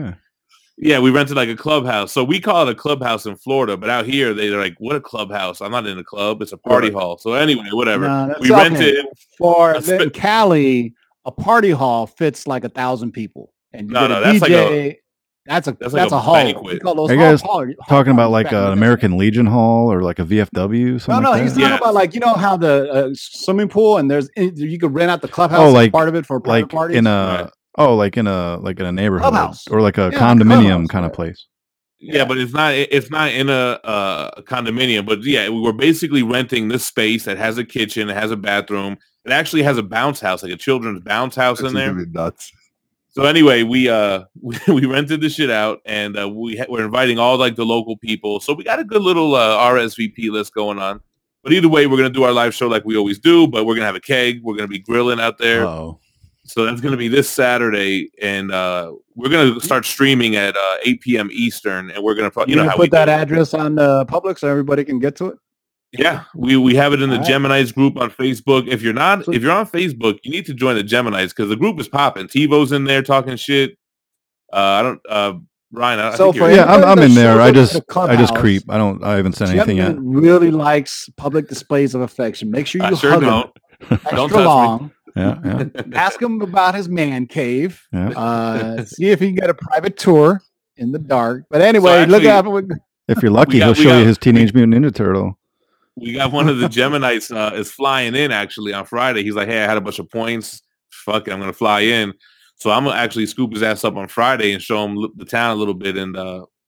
Yeah, we rented a clubhouse. So we call it a clubhouse in Florida, but out here they're like, "What a clubhouse! I'm not in a club; it's a party hall." So anyway, whatever. We rented for Cali. A party hall fits like 1,000 people, and you get a DJ That's a hall. Banquet. Are you guys talking about like an American Legion hall or like a VFW? Something no. Like he's talking about like, you know how the swimming pool and there's you could rent out the clubhouse like, part of it for private parties. Like in a neighborhood clubhouse. Or like a condominium kind of place. Yeah, but it's not in a condominium. But yeah, we were basically renting this space that has a kitchen, it has a bathroom, it actually has a bounce house, like a children's bounce house in there. Nuts. So anyway, we rented the shit out, and we're inviting all like the local people. So we got a good little RSVP list going on. But either way, we're gonna do our live show like we always do. But we're gonna have a keg. We're gonna be grilling out there. Oh. So that's gonna be this Saturday, and we're gonna start streaming at 8 p.m. Eastern, and we're gonna put that address on public so everybody can get to it. Yeah, we have it in the Gemini's group on Facebook. If you're on Facebook, you need to join the Gemini's because the group is popping. TiVo's in there talking shit. Ryan. I'm in there. I just creep. I haven't said anything yet. Really likes public displays of affection. Make sure you hug him extra long. Yeah. Ask him about his man cave. Yeah. See if he can get a private tour in the dark. But anyway, look out. If you're lucky, he'll show you his Teenage Mutant Ninja Turtle. We got one of the Geminites is flying in actually on Friday. He's like, hey, I had a bunch of points. Fuck it, I'm going to fly in. So I'm going to actually scoop his ass up on Friday and show him the town a little bit. And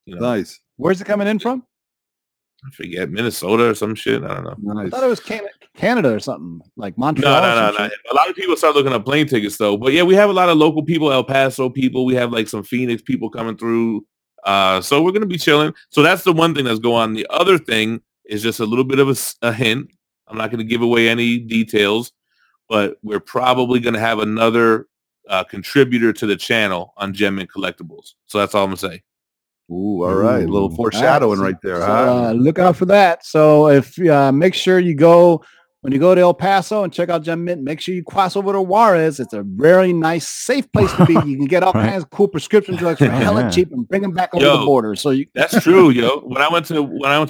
nice. Where's it coming in from? I forget, Minnesota or some shit. I don't know. Nice. I thought it was Canada or something, like Montreal. No. A lot of people start looking at plane tickets though. But yeah, we have a lot of local people, El Paso people. We have like some Phoenix people coming through. So we're going to be chilling. So that's the one thing that's going on. The other thing is just a little bit of a hint. I'm not going to give away any details, but we're probably going to have another contributor to the channel on Jem Mint Collectibles. So that's all I'm going to say. Ooh, all right. A little foreshadowing right there. So, look out for that. So if make sure you go, when you go to El Paso and check out Jem Mint, make sure you cross over to Juarez. It's a very nice, safe place to be. You can get all kinds of cool prescription drugs for hella cheap and bring them back over the border. So that's true, yo. When I went to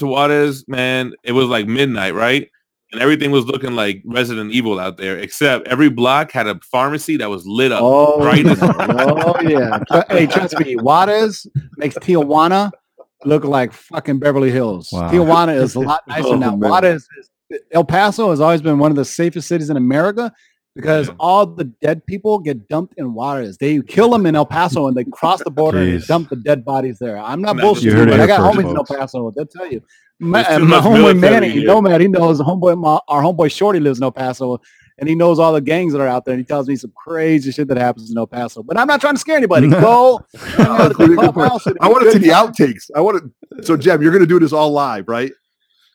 Juarez, man, it was like midnight, right? And everything was looking like Resident Evil out there, except every block had a pharmacy that was lit up. Oh, bright as yeah. Hey, trust me, Juarez makes Tijuana look like fucking Beverly Hills. Wow. Tijuana is a lot nicer now. Man. Juarez is, El Paso has always been one of the safest cities in America because all the dead people get dumped in Juarez. They kill them in El Paso and they cross the border and they dump the dead bodies there. I'm not bullshitting, but I got homies in El Paso. They'll tell you. My homeboy Manny, he knows our homeboy Shorty lives in El Paso, and he knows all the gangs that are out there, and he tells me some crazy shit that happens in El Paso. But I'm not trying to scare anybody. Go. I want to see the outtakes. So, Jem, you're going to do this all live, right?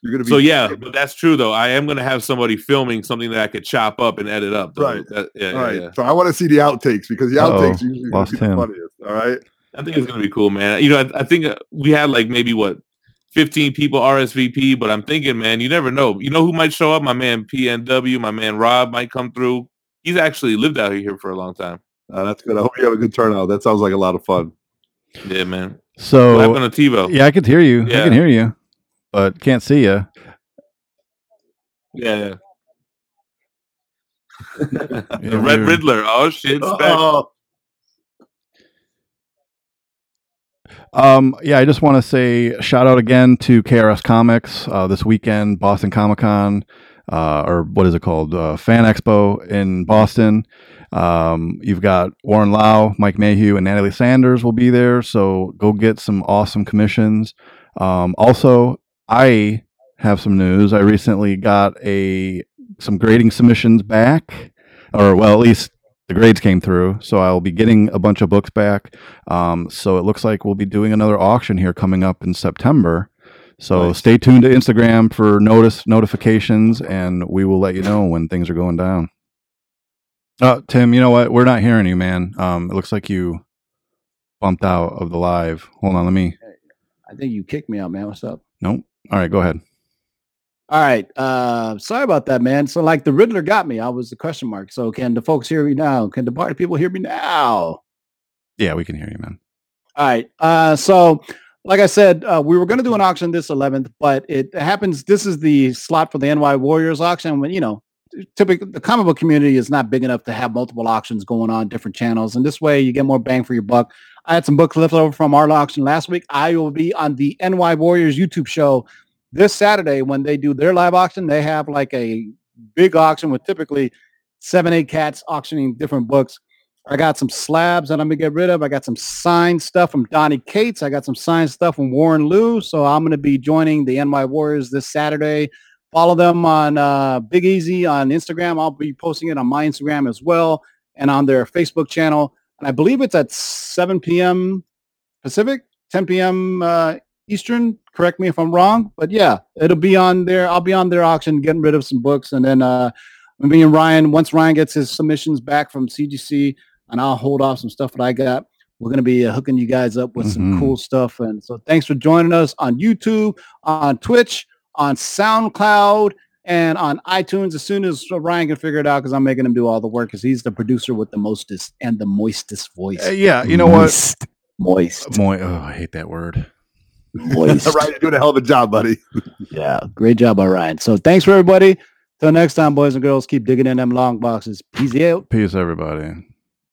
You're going to be. So, yeah, but that's true, though. I am going to have somebody filming something that I could chop up and edit up. Though. Right. All right. So, I want to see the outtakes, because the outtakes usually are the funniest. All right? I think it's going to be cool, man. You know, I think we had, like, maybe, 15 people RSVP, but I'm thinking, man, you never know. You know who might show up? My man PNW, my man Rob might come through. He's actually lived out here for a long time. That's good. I hope you have a good turnout. That sounds like a lot of fun. Yeah, man. So what happened to TiVo? Yeah, I could hear you. Yeah. I can hear you, but can't see you. Yeah. The Red Riddler. Oh shit! I just want to say shout out again to KRS Comics this weekend, Boston Comic-Con, or what is it called? Fan Expo in Boston. You've got Warren Louie, Mike Mayhew, and Natalie Sanders will be there. So go get some awesome commissions. Also, I have some news. I recently got some grading submissions back, or well, at least the grades came through, so I'll be getting a bunch of books back. So it looks like we'll be doing another auction here coming up in September. So Stay tuned to Instagram for notifications, and we will let you know when things are going down. Tim, you know what? We're not hearing you, man. It looks like you bumped out of the live. Hold on, let me. I think you kicked me out, man. What's up? Nope. All right, go ahead. All right. Sorry about that, man. So like the Riddler got me. I was the question mark. So can the folks hear me now? Can the party people hear me now? Yeah, we can hear you, man. All right. So like I said, we were going to do an auction this 11th, but it happens. This is the slot for the NY Warriors auction. When, you know, typically the comic book community is not big enough to have multiple auctions going on different channels. And this way you get more bang for your buck. I had some books left over from our auction last week. I will be on the NY Warriors YouTube show this Saturday when they do their live auction. They have like a big auction with typically 7-8 cats auctioning different books. I got some slabs that I'm going to get rid of. I got some signed stuff from Donnie Cates. I got some signed stuff from Warren Louie. So I'm going to be joining the NY Warriors this Saturday. Follow them on Big Easy on Instagram. I'll be posting it on my Instagram as well and on their Facebook channel. And I believe it's at 7 p.m. Pacific, 10 p.m. Eastern. Correct me if I'm wrong. But yeah, it'll be on there. I'll be on their auction getting rid of some books. And then me and Ryan, once Ryan gets his submissions back from CGC, and I'll hold off some stuff that I got. We're going to be hooking you guys up with some cool stuff. And so thanks for joining us on YouTube, on Twitch, on SoundCloud, and on iTunes as soon as Ryan can figure it out, because I'm making him do all the work because he's the producer with the mostest and the moistest voice. Moist. Oh, I hate that word. Moist. Ryan, you're doing a hell of a job, buddy. Yeah, great job by Ryan. So thanks for everybody. Till next time, boys and girls, keep digging in them long boxes. Peace out. Peace, everybody.